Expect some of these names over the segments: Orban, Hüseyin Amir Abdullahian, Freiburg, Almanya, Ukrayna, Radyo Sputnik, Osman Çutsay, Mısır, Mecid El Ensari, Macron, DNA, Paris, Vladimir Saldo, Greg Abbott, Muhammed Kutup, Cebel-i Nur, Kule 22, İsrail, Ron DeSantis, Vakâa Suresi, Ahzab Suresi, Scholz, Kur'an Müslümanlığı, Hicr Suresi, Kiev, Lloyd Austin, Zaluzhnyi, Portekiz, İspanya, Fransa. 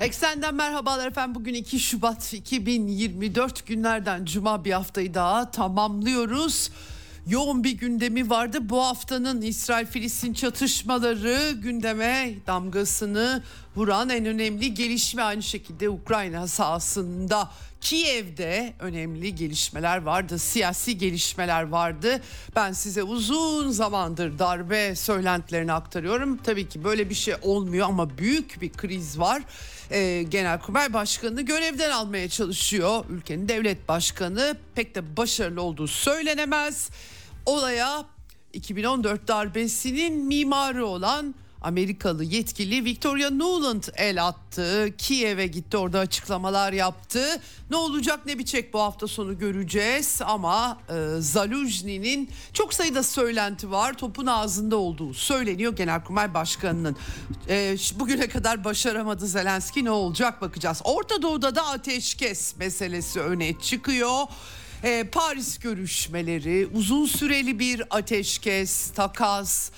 Eksenden merhabalar efendim. Bugün 2 Şubat 2024 günlerden Cuma, bir haftayı daha tamamlıyoruz. Yoğun bir gündemi vardı. Bu haftanın İsrail-Filistin çatışmaları gündeme damgasını vuran en önemli gelişme. Aynı şekilde Ukrayna sahasında, Kiev'de önemli gelişmeler vardı, siyasi gelişmeler vardı. Ben size uzun zamandır darbe söylentilerini aktarıyorum. Tabii ki böyle bir şey olmuyor ama büyük bir kriz var. Genelkurmay Başkanı'nı görevden almaya çalışıyor ülkenin devlet başkanı. Pek de başarılı olduğu söylenemez. Olaya 2014 darbesinin mimarı olan Amerikalı yetkili Victoria Nuland el attı. Kiev'e gitti, orada açıklamalar yaptı. Ne olacak ne bitecek bu hafta sonu göreceğiz. Ama Zaluzhnyi'nin çok sayıda söylenti var. Topun ağzında olduğu söyleniyor Genelkurmay Başkanı'nın. Bugüne kadar başaramadı Zelenski, ne olacak bakacağız. Orta Doğu'da da ateşkes meselesi öne çıkıyor. Paris görüşmeleri, uzun süreli bir ateşkes, takas...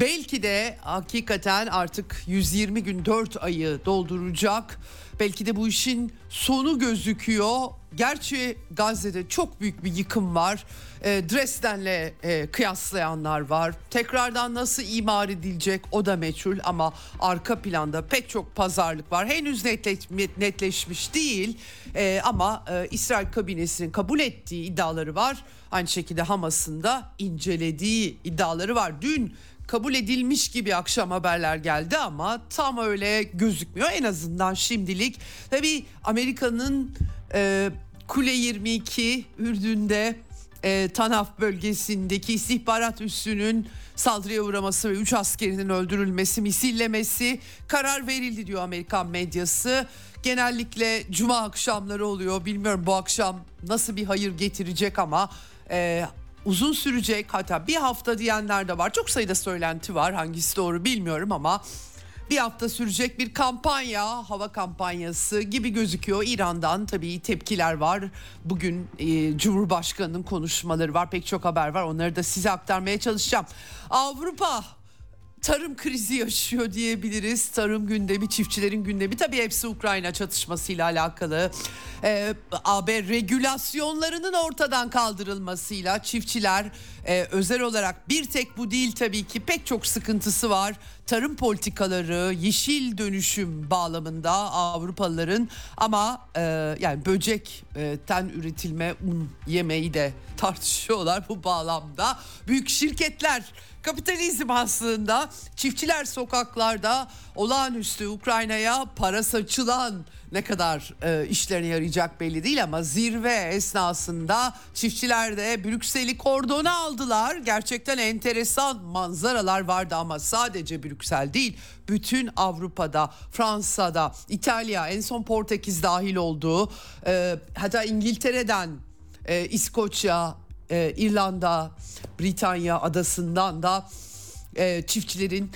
Belki de hakikaten artık 120 gün 4 ayı dolduracak. Belki de bu işin sonu gözüküyor. Gerçi Gazze'de çok büyük bir yıkım var. Dresden'le kıyaslayanlar var. Tekrardan nasıl imar edilecek o da meçhul ama arka planda pek çok pazarlık var. Henüz netleşmiş değil ama İsrail kabinesinin kabul ettiği iddiaları var. Aynı şekilde Hamas'ın da incelediği iddiaları var. Dün kabul edilmiş gibi akşam haberler geldi ama tam öyle gözükmüyor. En azından şimdilik. Tabii Amerika'nın Kule 22 Ürdün'de Tanaf bölgesindeki istihbarat üssünün saldırıya uğraması ve 3 askerinin öldürülmesi, misillemesi karar verildi diyor Amerikan medyası. Genellikle cuma akşamları oluyor. Bilmiyorum bu akşam nasıl bir hayır getirecek ama... uzun sürecek, hatta bir hafta diyenler de var. Çok sayıda söylenti var, hangisi doğru bilmiyorum ama bir hafta sürecek bir kampanya, hava kampanyası gibi gözüküyor. İran'dan tabii tepkiler var. Bugün Cumhurbaşkanı'nın konuşmaları var, pek çok haber var, onları da size aktarmaya çalışacağım. Avrupa tarım krizi yaşıyor diyebiliriz. Tarım gündemi, çiftçilerin gündemi. Tabii hepsi Ukrayna çatışmasıyla alakalı. AB regülasyonlarının ortadan kaldırılmasıyla çiftçiler özel olarak, bir tek bu değil tabii ki, pek çok sıkıntısı var. Tarım politikaları, yeşil dönüşüm bağlamında Avrupalıların ama yani böcekten üretilme un yemeği de tartışıyorlar bu bağlamda. Büyük şirketler, kapitalizm aslında, çiftçiler sokaklarda, olağanüstü Ukrayna'ya para saçılan ne kadar işlerine yarayacak belli değil ama zirve esnasında çiftçiler de Brüksel'i kordona aldılar. Gerçekten enteresan manzaralar vardı ama sadece Brüksel değil, bütün Avrupa'da, Fransa'da, İtalya, en son Portekiz dahil olduğu, hatta İngiltere'den İskoçya, İrlanda, Britanya adasından da çiftçilerin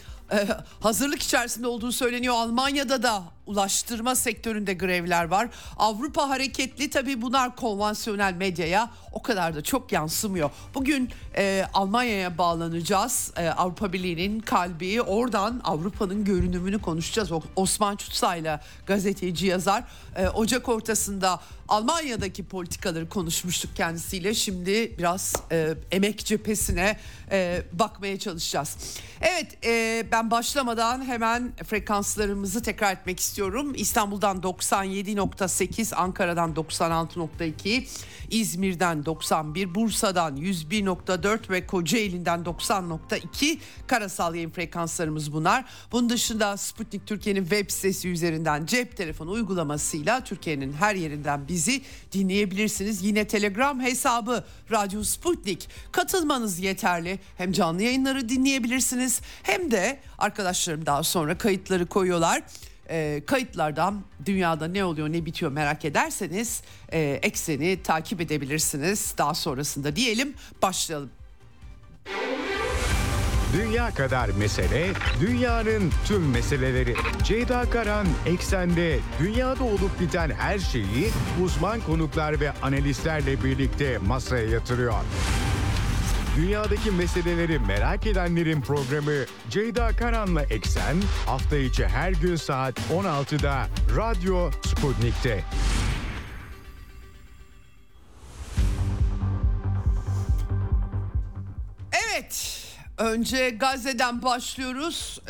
hazırlık içerisinde olduğu söyleniyor. Almanya'da da ulaştırma sektöründe grevler var. Avrupa hareketli. Tabii bunlar konvansiyonel medyaya o kadar da çok yansımıyor. Bugün Almanya'ya bağlanacağız. Avrupa Birliği'nin kalbi, oradan Avrupa'nın görünümünü konuşacağız. Osman Çutsay'la, gazeteci yazar. Ocak ortasında Almanya'daki politikaları konuşmuştuk kendisiyle. Şimdi biraz emek cephesine bakmaya çalışacağız. Evet, ben başlamadan hemen frekanslarımızı tekrar etmek istiyorum. istiyorum. İstanbul'dan 97.8, Ankara'dan 96.2, İzmir'den 91, Bursa'dan 101.4 ve Kocaeli'nden 90.2 karasal yayın frekanslarımız bunlar. Bunun dışında Sputnik Türkiye'nin web sitesi üzerinden cep telefonu uygulamasıyla Türkiye'nin her yerinden bizi dinleyebilirsiniz. Yine Telegram hesabı Radyo Sputnik. Katılmanız yeterli. Hem canlı yayınları dinleyebilirsiniz hem de arkadaşlarım daha sonra kayıtları koyuyorlar. Kayıtlardan dünyada ne oluyor ne bitiyor merak ederseniz ekseni takip edebilirsiniz. Daha sonrasında diyelim, başlayalım. Dünya kadar mesele, dünyanın tüm meseleleri. Ceyda Karan Eksen'de dünyada olup biten her şeyi uzman konuklar ve analistlerle birlikte masaya yatırıyor. Dünyadaki meseleleri merak edenlerin programı Ceyda Karan'la Eksen, hafta içi her gün saat 16'da Radyo Sputnik'te. Evet, önce Gazze'den başlıyoruz.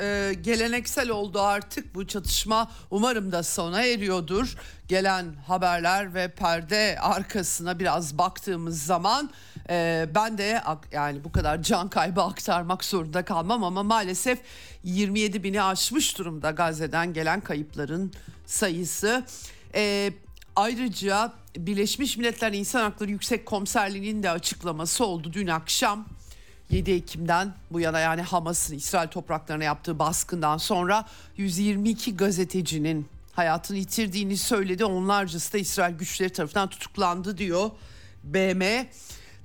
Geleneksel oldu artık bu çatışma, umarım da sona eriyordur. Gelen haberler ve perde arkasına biraz baktığımız zaman ben de yani bu kadar can kaybı aktarmak zorunda kalmam ama maalesef 27 bini aşmış durumda Gazze'den gelen kayıpların sayısı. Ayrıca Birleşmiş Milletler İnsan Hakları Yüksek Komiserliği'nin de açıklaması oldu dün akşam. 7 Ekim'den bu yana, yani Hamas'ın İsrail topraklarına yaptığı baskından sonra 122 gazetecinin hayatını yitirdiğini söyledi. Onlarcası da İsrail güçleri tarafından tutuklandı diyor BM.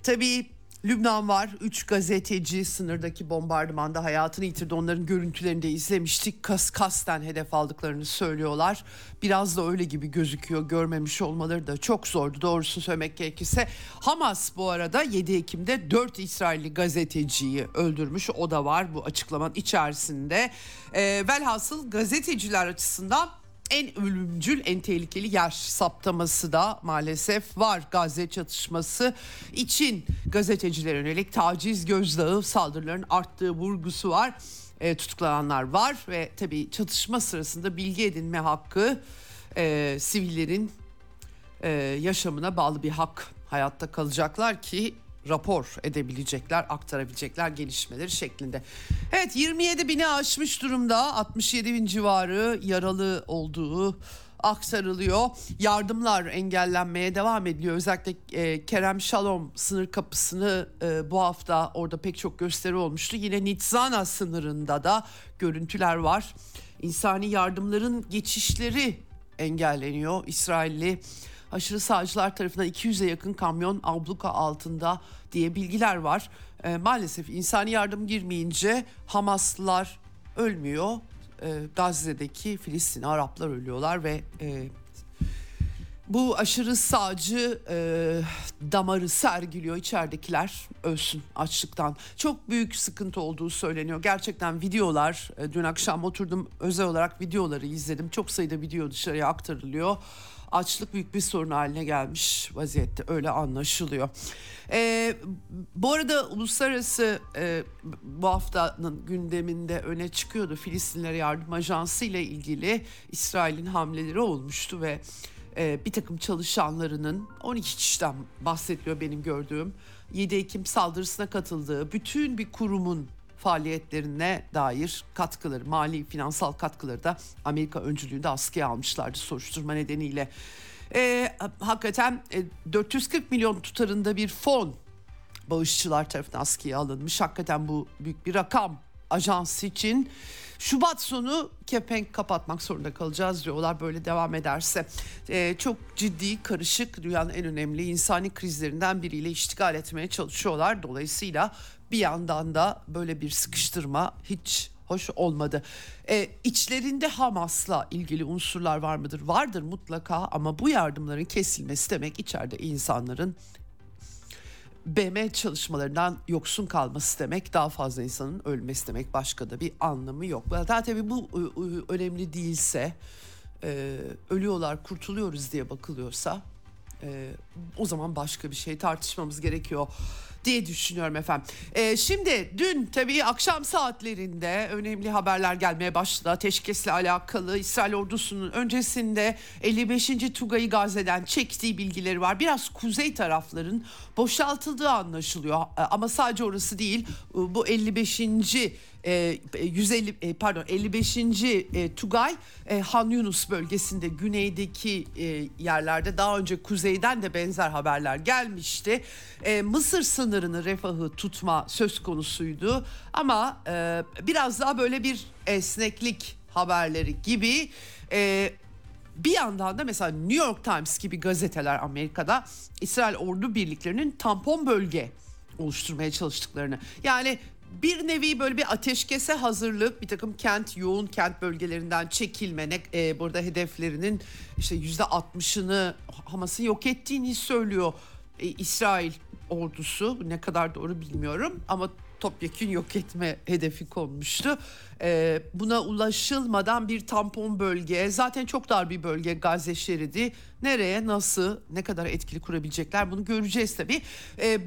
Tabii Lübnan var. 3 gazeteci sınırdaki bombardımanda hayatını yitirdi. Onların görüntülerini de izlemiştik. Kasten hedef aldıklarını söylüyorlar. Biraz da öyle gibi gözüküyor. Görmemiş olmaları da çok zordu, doğrusu söylemek gerekirse. Hamas bu arada 7 Ekim'de 4 İsrailli gazeteciyi öldürmüş. O da var bu açıklamanın içerisinde. Velhasıl gazeteciler açısından en ölümcül, en tehlikeli yer saptaması da maalesef var. Gazze çatışması için gazetecilere yönelik taciz, gözdağı, saldırıların arttığı vurgusu var. Tutuklananlar var ve tabii çatışma sırasında bilgi edinme hakkı sivillerin yaşamına bağlı bir hak. Hayatta kalacaklar ki rapor edebilecekler, aktarabilecekler gelişmeleri şeklinde. Evet, 27 bini aşmış durumda, 67 bin civarı yaralı olduğu aktarılıyor. Yardımlar engellenmeye devam ediliyor. Özellikle Kerem Şalom sınır kapısını bu hafta orada pek çok gösteri olmuştu. Yine Nitzana sınırında da görüntüler var. İnsani yardımların geçişleri engelleniyor. İsrailli aşırı sağcılar tarafından 200'e yakın kamyon abluka altında diye bilgiler var. Maalesef insani yardım girmeyince Hamaslılar ölmüyor. Gazze'deki Filistin Araplar ölüyorlar ve bu aşırı sağcı damarı sergiliyor. İçeridekiler ölsün açlıktan. Çok büyük sıkıntı olduğu söyleniyor. Gerçekten videolar, dün akşam oturdum özel olarak videoları izledim. Çok sayıda video dışarıya aktarılıyor. Açlık büyük bir sorun haline gelmiş vaziyette, öyle anlaşılıyor. Bu arada uluslararası bu haftanın gündeminde öne çıkıyordu. Filistinlere Yardım Ajansı ile ilgili İsrail'in hamleleri olmuştu ve bir takım çalışanlarının, 12 kişiden bahsediliyor benim gördüğüm, 7 Ekim saldırısına katıldığı, bütün bir kurumun faaliyetlerine dair katkıları, mali finansal katkıları da Amerika öncülüğünde askıya almışlardı soruşturma nedeniyle. Hakikaten 440 milyon tutarında bir fon bağışçılar tarafından askıya alınmış. Hakikaten bu büyük bir rakam ajans için. Şubat sonu kepenk kapatmak zorunda kalacağız diyorlar böyle devam ederse. Çok ciddi, karışık, dünyanın en önemli insani krizlerinden biriyle iştigal etmeye çalışıyorlar. Dolayısıyla bir yandan da böyle bir sıkıştırma hiç hoş olmadı. İçlerinde Hamas'la ilgili unsurlar var mıdır? Vardır mutlaka, ama bu yardımların kesilmesi demek içeride insanların BM çalışmalarından yoksun kalması demek, daha fazla insanın ölmesi demek, başka da bir anlamı yok. Zaten tabii bu önemli değilse, ölüyorlar kurtuluyoruz diye bakılıyorsa o zaman başka bir şey tartışmamız gerekiyor. diye düşünüyorum efendim. Şimdi dün tabii akşam saatlerinde önemli haberler gelmeye başladı. Ateşkesle alakalı İsrail ordusunun öncesinde 55. Tugay'ı Gazze'den çektiği bilgileri var. Biraz kuzey tarafların boşaltıldığı anlaşılıyor ama sadece orası değil. Bu 55. Tugay Han Yunus bölgesinde güneydeki yerlerde daha önce kuzeyden de benzer haberler gelmişti. Mısır sınırını Refah'ı tutma söz konusuydu ama biraz daha böyle bir esneklik haberleri gibi. Bir yandan da mesela New York Times gibi gazeteler Amerika'da İsrail ordu birliklerinin tampon bölge oluşturmaya çalıştıklarını, yani bir nevi böyle bir ateşkese hazırlık, bir takım yoğun kent bölgelerinden çekilme, burada hedeflerinin işte %60'ını Hamas'ın yok ettiğini söylüyor İsrail ordusu. Ne kadar doğru bilmiyorum ama topyekün yok etme hedefi konmuştu. Buna ulaşılmadan bir tampon bölge, zaten çok dar bir bölge Gazze şeridi, nereye, nasıl, ne kadar etkili kurabilecekler bunu göreceğiz tabii.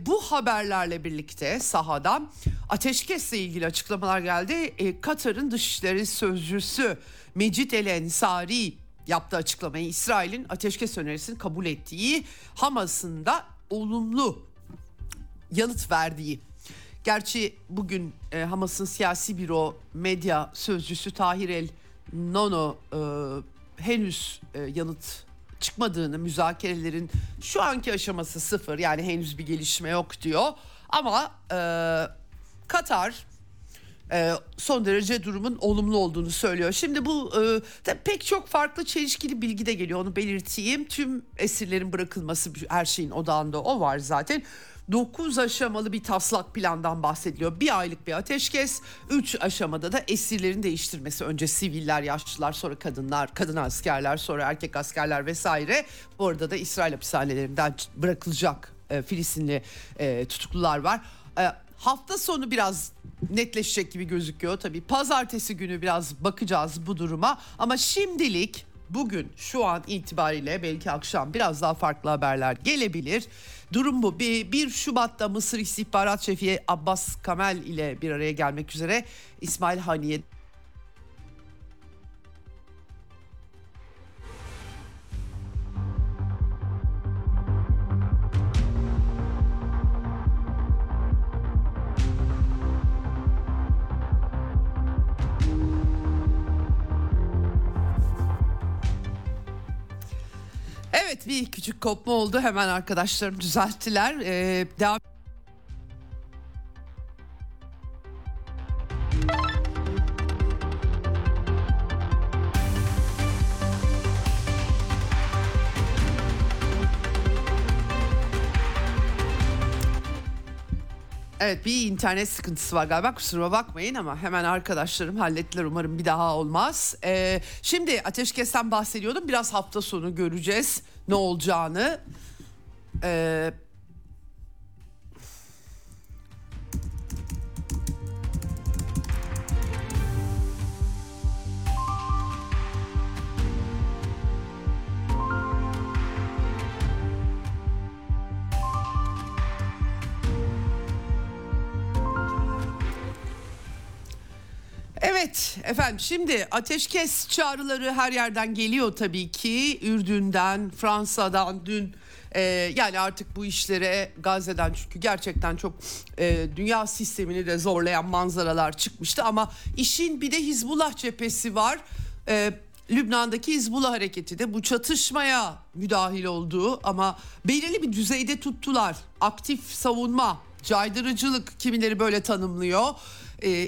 Bu haberlerle birlikte sahadan ateşkesle ilgili açıklamalar geldi. Katar'ın Dışişleri Sözcüsü Mecid El Ensari yaptığı açıklamayı, İsrail'in ateşkes önerisini kabul ettiği, Hamas'ın da olumlu yanıt verdiği. Gerçi bugün Hamas'ın siyasi büro medya sözcüsü Tahir El Nono henüz yanıt çıkmadığını, müzakerelerin şu anki aşaması sıfır, yani henüz bir gelişme yok diyor. Ama Katar son derece durumun olumlu olduğunu söylüyor. Şimdi bu pek çok farklı çelişkili bilgi de geliyor, onu belirteyim. Tüm esirlerin bırakılması, her şeyin odağında o var zaten. 9 aşamalı bir taslak plandan bahsediliyor. Bir aylık bir ateşkes, 3 aşamada da esirlerin değiştirmesi. Önce siviller, yaşlılar, sonra kadınlar, kadın askerler, sonra erkek askerler vesaire. Bu arada da İsrail hapishanelerinden bırakılacak Filistinli tutuklular var. Hafta sonu biraz netleşecek gibi gözüküyor. Tabii pazartesi günü biraz bakacağız bu duruma ama şimdilik bugün şu an itibariyle belki akşam biraz daha farklı haberler gelebilir. Durum bu. 1 Şubat'ta Mısır İstihbarat Şefi Abbas Kamel ile bir araya gelmek üzere İsmail Haniye bir küçük kopma oldu. Hemen arkadaşlarım düzelttiler. Devam. Evet, bir internet sıkıntısı var galiba, kusuruma bakmayın ama hemen arkadaşlarım hallettiler, umarım bir daha olmaz. Şimdi ateşkesten bahsediyordum, biraz hafta sonu göreceğiz ne olacağını. Evet efendim, şimdi ateşkes çağrıları her yerden geliyor tabii ki. Ürdün'den, Fransa'dan dün yani artık bu işlere Gazze'den, çünkü gerçekten çok dünya sistemini de zorlayan manzaralar çıkmıştı. Ama işin bir de Hizbullah cephesi var. Lübnan'daki Hizbullah hareketi de bu çatışmaya müdahil oldu ama belirli bir düzeyde tuttular. Aktif savunma, caydırıcılık kimileri böyle tanımlıyor.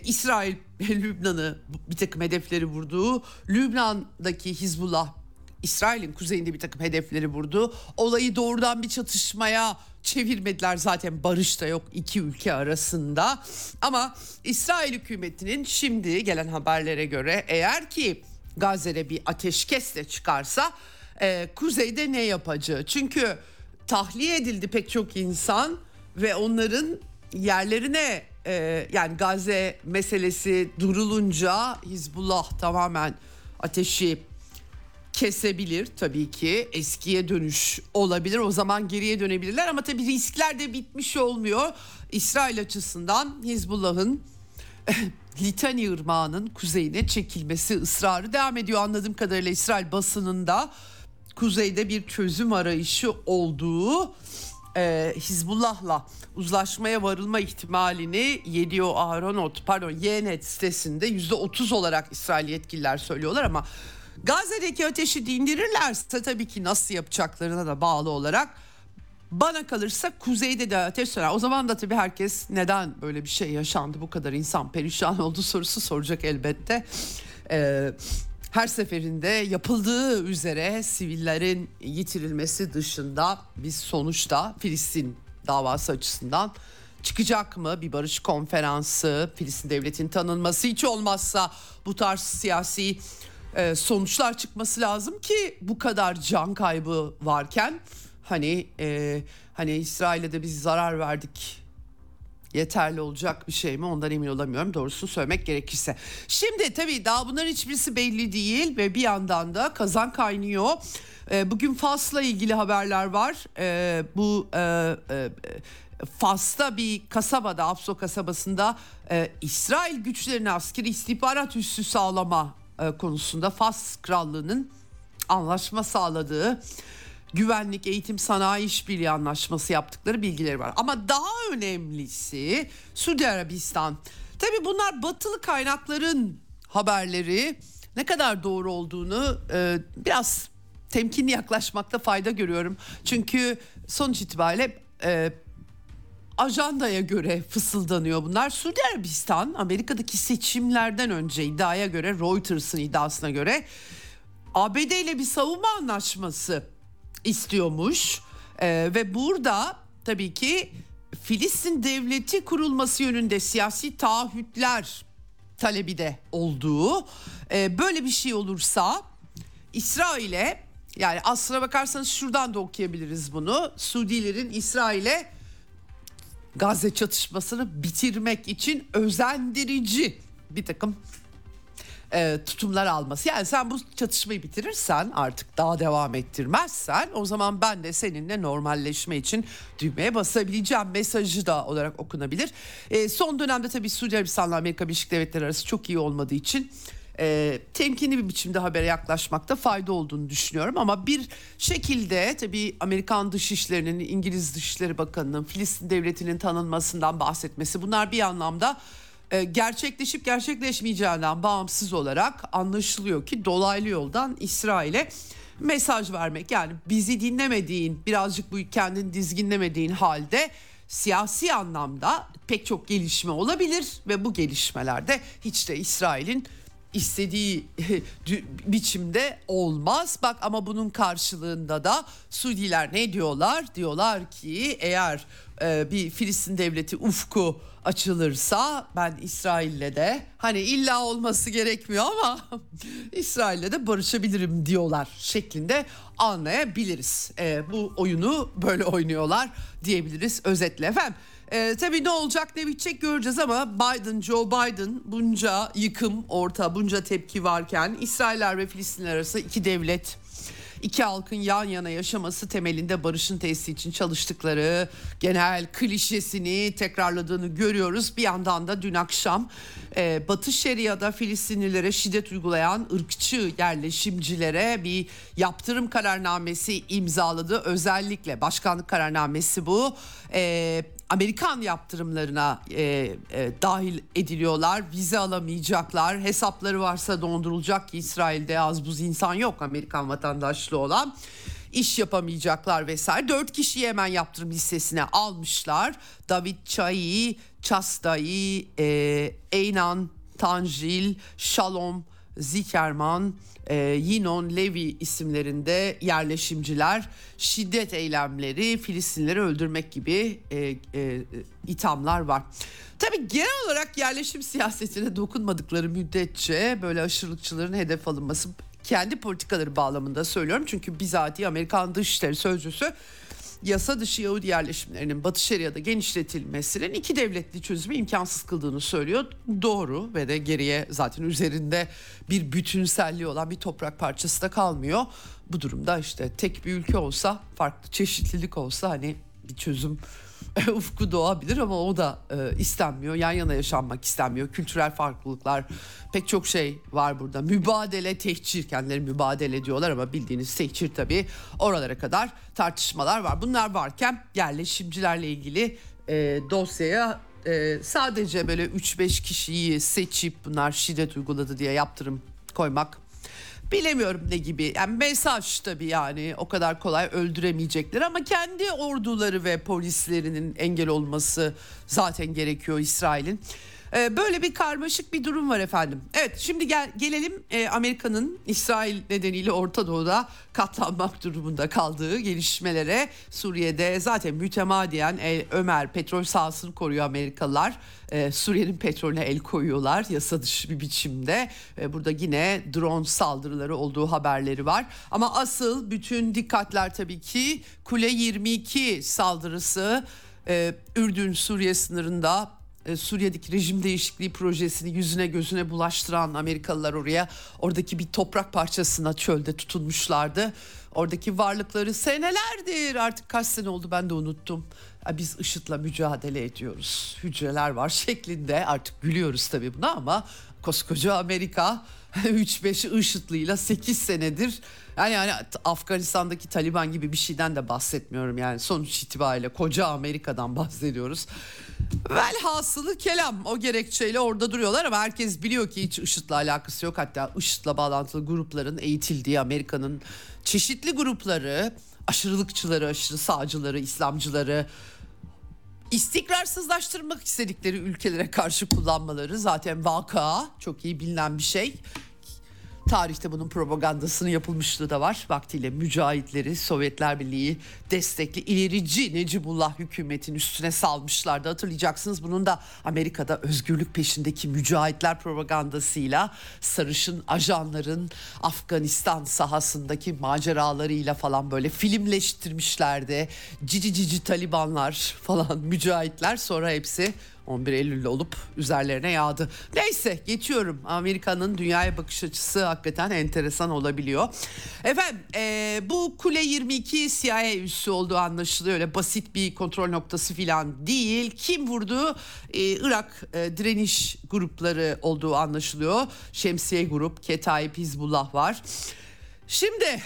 İsrail Lübnan'ı bir takım hedefleri vurdu. Lübnan'daki Hizbullah İsrail'in kuzeyinde bir takım hedefleri vurdu. Olayı doğrudan bir çatışmaya çevirmediler, zaten barış da yok iki ülke arasında. Ama İsrail hükümetinin şimdi gelen haberlere göre eğer ki Gazze'de bir ateşkesle çıkarsa kuzeyde ne yapacağı. Çünkü tahliye edildi pek çok insan ve onların yerlerine yani Gazze meselesi durulunca Hizbullah tamamen ateşi kesebilir tabii ki, eskiye dönüş olabilir, o zaman geriye dönebilirler ama tabii riskler de bitmiş olmuyor. İsrail açısından Hizbullah'ın Litani Irmağı'nın kuzeyine çekilmesi ısrarı devam ediyor. Anladığım kadarıyla İsrail basınında kuzeyde bir çözüm arayışı olduğu, Hizbullah'la uzlaşmaya varılma ihtimalini YNET sitesinde %30 olarak İsrail yetkililer söylüyorlar ama Gazze'deki ateşi dindirirlerse tabii ki nasıl yapacaklarına da bağlı olarak, bana kalırsa kuzeyde de ateş söner. O zaman da tabii herkes neden böyle bir şey yaşandı, bu kadar insan perişan oldu sorusu soracak elbette. Her seferinde yapıldığı üzere sivillerin yitirilmesi dışında biz sonuçta Filistin davası açısından çıkacak mı bir barış konferansı, Filistin devletinin tanınması, hiç olmazsa bu tarz siyasi sonuçlar çıkması lazım ki bu kadar can kaybı varken hani İsrail'e de biz zarar verdik yeterli olacak bir şey mi, ondan emin olamıyorum doğrusunu söylemek gerekirse. Şimdi tabii daha bunların hiçbirisi belli değil ve bir yandan da kazan kaynıyor. Bugün Fas'la ilgili haberler var. Bu Fas'ta bir kasabada, Afso kasabasında İsrail güçlerine askeri istihbarat üssü sağlama konusunda Fas Krallığı'nın anlaşma sağladığı, güvenlik, eğitim, sanayi işbirliği anlaşması yaptıkları bilgileri var. Ama daha önemlisi Suudi Arabistan. Tabii bunlar batılı kaynakların haberleri, ne kadar doğru olduğunu biraz temkinli yaklaşmakta fayda görüyorum. Çünkü sonuç itibariyle ajandaya göre fısıldanıyor bunlar. Suudi Arabistan Amerika'daki seçimlerden önce iddiaya göre, Reuters'ın iddiasına göre ABD ile bir savunma anlaşması istiyormuş ve burada tabii ki Filistin devleti kurulması yönünde siyasi taahhütler talebi de olduğu, böyle bir şey olursa İsrail'e, yani aslına bakarsanız şuradan da okuyabiliriz bunu, Suudilerin İsrail'e Gazze çatışmasını bitirmek için özendirici bir takım tutumlar alması. Yani sen bu çatışmayı bitirirsen, artık daha devam ettirmezsen, o zaman ben de seninle normalleşme için düğmeye basabileceğim mesajı da olarak okunabilir. Son dönemde tabii Suudi Arabistan'la Amerika Birleşik Devletleri arası çok iyi olmadığı için temkinli bir biçimde habere yaklaşmakta fayda olduğunu düşünüyorum. Ama bir şekilde tabii Amerikan Dışişleri'nin, İngiliz Dışişleri Bakanı'nın Filistin Devleti'nin tanınmasından bahsetmesi, bunlar bir anlamda gerçekleşip gerçekleşmeyeceğinden bağımsız olarak anlaşılıyor ki dolaylı yoldan İsrail'e mesaj vermek. Yani bizi dinlemediğin, birazcık bu kendini dizginlemediğin halde siyasi anlamda pek çok gelişme olabilir ve bu gelişmelerde hiç de İsrail'in istediği biçimde olmaz. Bak ama bunun karşılığında da Suudiler ne diyorlar? Diyorlar ki eğer bir Filistin devleti ufku açılırsa ben İsrail'le de, hani illa olması gerekmiyor ama İsrail'le de barışabilirim diyorlar şeklinde anlayabiliriz. Bu oyunu böyle oynuyorlar diyebiliriz özetle efendim. Tabii ne olacak ne bitecek göreceğiz ama Joe Biden bunca yıkım orta, bunca tepki varken İsrailler ve Filistinler arası iki devlet, İki halkın yan yana yaşaması temelinde barışın tesisi için çalıştıkları genel klişesini tekrarladığını görüyoruz. Bir yandan da dün akşam Batı Şeria'da Filistinlilere şiddet uygulayan ırkçı yerleşimcilere bir yaptırım kararnamesi imzaladı. Özellikle başkanlık kararnamesi bu. Amerikan yaptırımlarına dahil ediliyorlar. Vize alamayacaklar. Hesapları varsa dondurulacak ki İsrail'de az buz insan yok Amerikan vatandaşlığı olan. İş yapamayacaklar vesaire. 4 kişiyi hemen yaptırım listesine almışlar. David Chai, Chastai, Eynan Tanjil, Shalom Zikerman, Yinon Levi isimlerinde yerleşimciler, şiddet eylemleri, Filistinleri öldürmek gibi ithamlar var. Tabii genel olarak yerleşim siyasetine dokunmadıkları müddetçe böyle aşırılıkçıların hedef alınması, kendi politikaları bağlamında söylüyorum. Çünkü bizatihi Amerikan Dışişleri Sözcüsü yasa dışı Yahudi yerleşimlerinin Batı Şeria'da genişletilmesinin iki devletli çözümü imkansız kıldığını söylüyor. Doğru ve de geriye zaten üzerinde bir bütünselliği olan bir toprak parçası da kalmıyor. Bu durumda işte tek bir ülke olsa, farklı çeşitlilik olsa hani bir çözüm ufku doğabilir ama o da istenmiyor. Yan yana yaşanmak istenmiyor. Kültürel farklılıklar, pek çok şey var burada. Mübadele, tehcir, kendileri mübadele diyorlar ama bildiğiniz tehcir tabii, oralara kadar tartışmalar var. Bunlar varken yerleşimcilerle ilgili dosyaya sadece böyle 3-5 kişiyi seçip bunlar şiddet uyguladı diye yaptırım koymak, bilemiyorum ne gibi. Yani mesaj tabii, yani o kadar kolay öldüremeyecekler ama kendi orduları ve polislerinin engel olması zaten gerekiyor İsrail'in. Böyle bir karmaşık bir durum var efendim. Evet, şimdi gelelim Amerika'nın İsrail nedeniyle Orta Doğu'da katlanmak durumunda kaldığı gelişmelere. Suriye'de zaten mütemadiyen Ömer petrol sahasını koruyor Amerikalılar. Suriye'nin petrolüne el koyuyorlar yasa dışı bir biçimde. Burada yine drone saldırıları olduğu haberleri var. Ama asıl bütün dikkatler tabii ki Kule 22 saldırısı, Ürdün-Suriye sınırında. Suriye'deki rejim değişikliği projesini yüzüne gözüne bulaştıran Amerikalılar oradaki bir toprak parçasına çölde tutunmuşlardı. Oradaki varlıkları senelerdir, artık kaç sene oldu ben de unuttum, biz IŞİD'le mücadele ediyoruz, hücreler var şeklinde, artık gülüyoruz tabii buna ama koskoca Amerika 3-5 IŞİD'liyle 8 senedir yani Afganistan'daki Taliban gibi bir şeyden de bahsetmiyorum, yani sonuç itibariyle koca Amerika'dan bahsediyoruz. Velhasılı kelam o gerekçeyle orada duruyorlar ama herkes biliyor ki hiç IŞİD'le alakası yok. Hatta IŞİD'le bağlantılı grupların eğitildiği, Amerika'nın çeşitli grupları, aşırılıkçıları, aşırı sağcıları, İslamcıları istikrarsızlaştırmak istedikleri ülkelere karşı kullanmaları zaten vaka, çok iyi bilinen bir şey. Tarihte bunun propagandasının yapılmışlığı da var. Vaktiyle mücahitleri Sovyetler Birliği destekli ilerici Necibullah hükümetin üstüne salmışlardı. Hatırlayacaksınız, bunun da Amerika'da özgürlük peşindeki mücahitler propagandasıyla, sarışın ajanların Afganistan sahasındaki maceralarıyla falan böyle filmleştirmişlerdi. Cici cici Talibanlar falan, mücahitler, sonra hepsi 11 Eylül'le olup üzerlerine yağdı. Neyse, geçiyorum. Amerika'nın dünyaya bakış açısı hakikaten enteresan olabiliyor. Efendim bu Kule 22 CIA üssü olduğu anlaşılıyor. Öyle basit bir kontrol noktası falan değil. Kim vurdu? Irak direniş grupları olduğu anlaşılıyor. Şemsiye Grup, Ketayip, Hizbullah var. Şimdi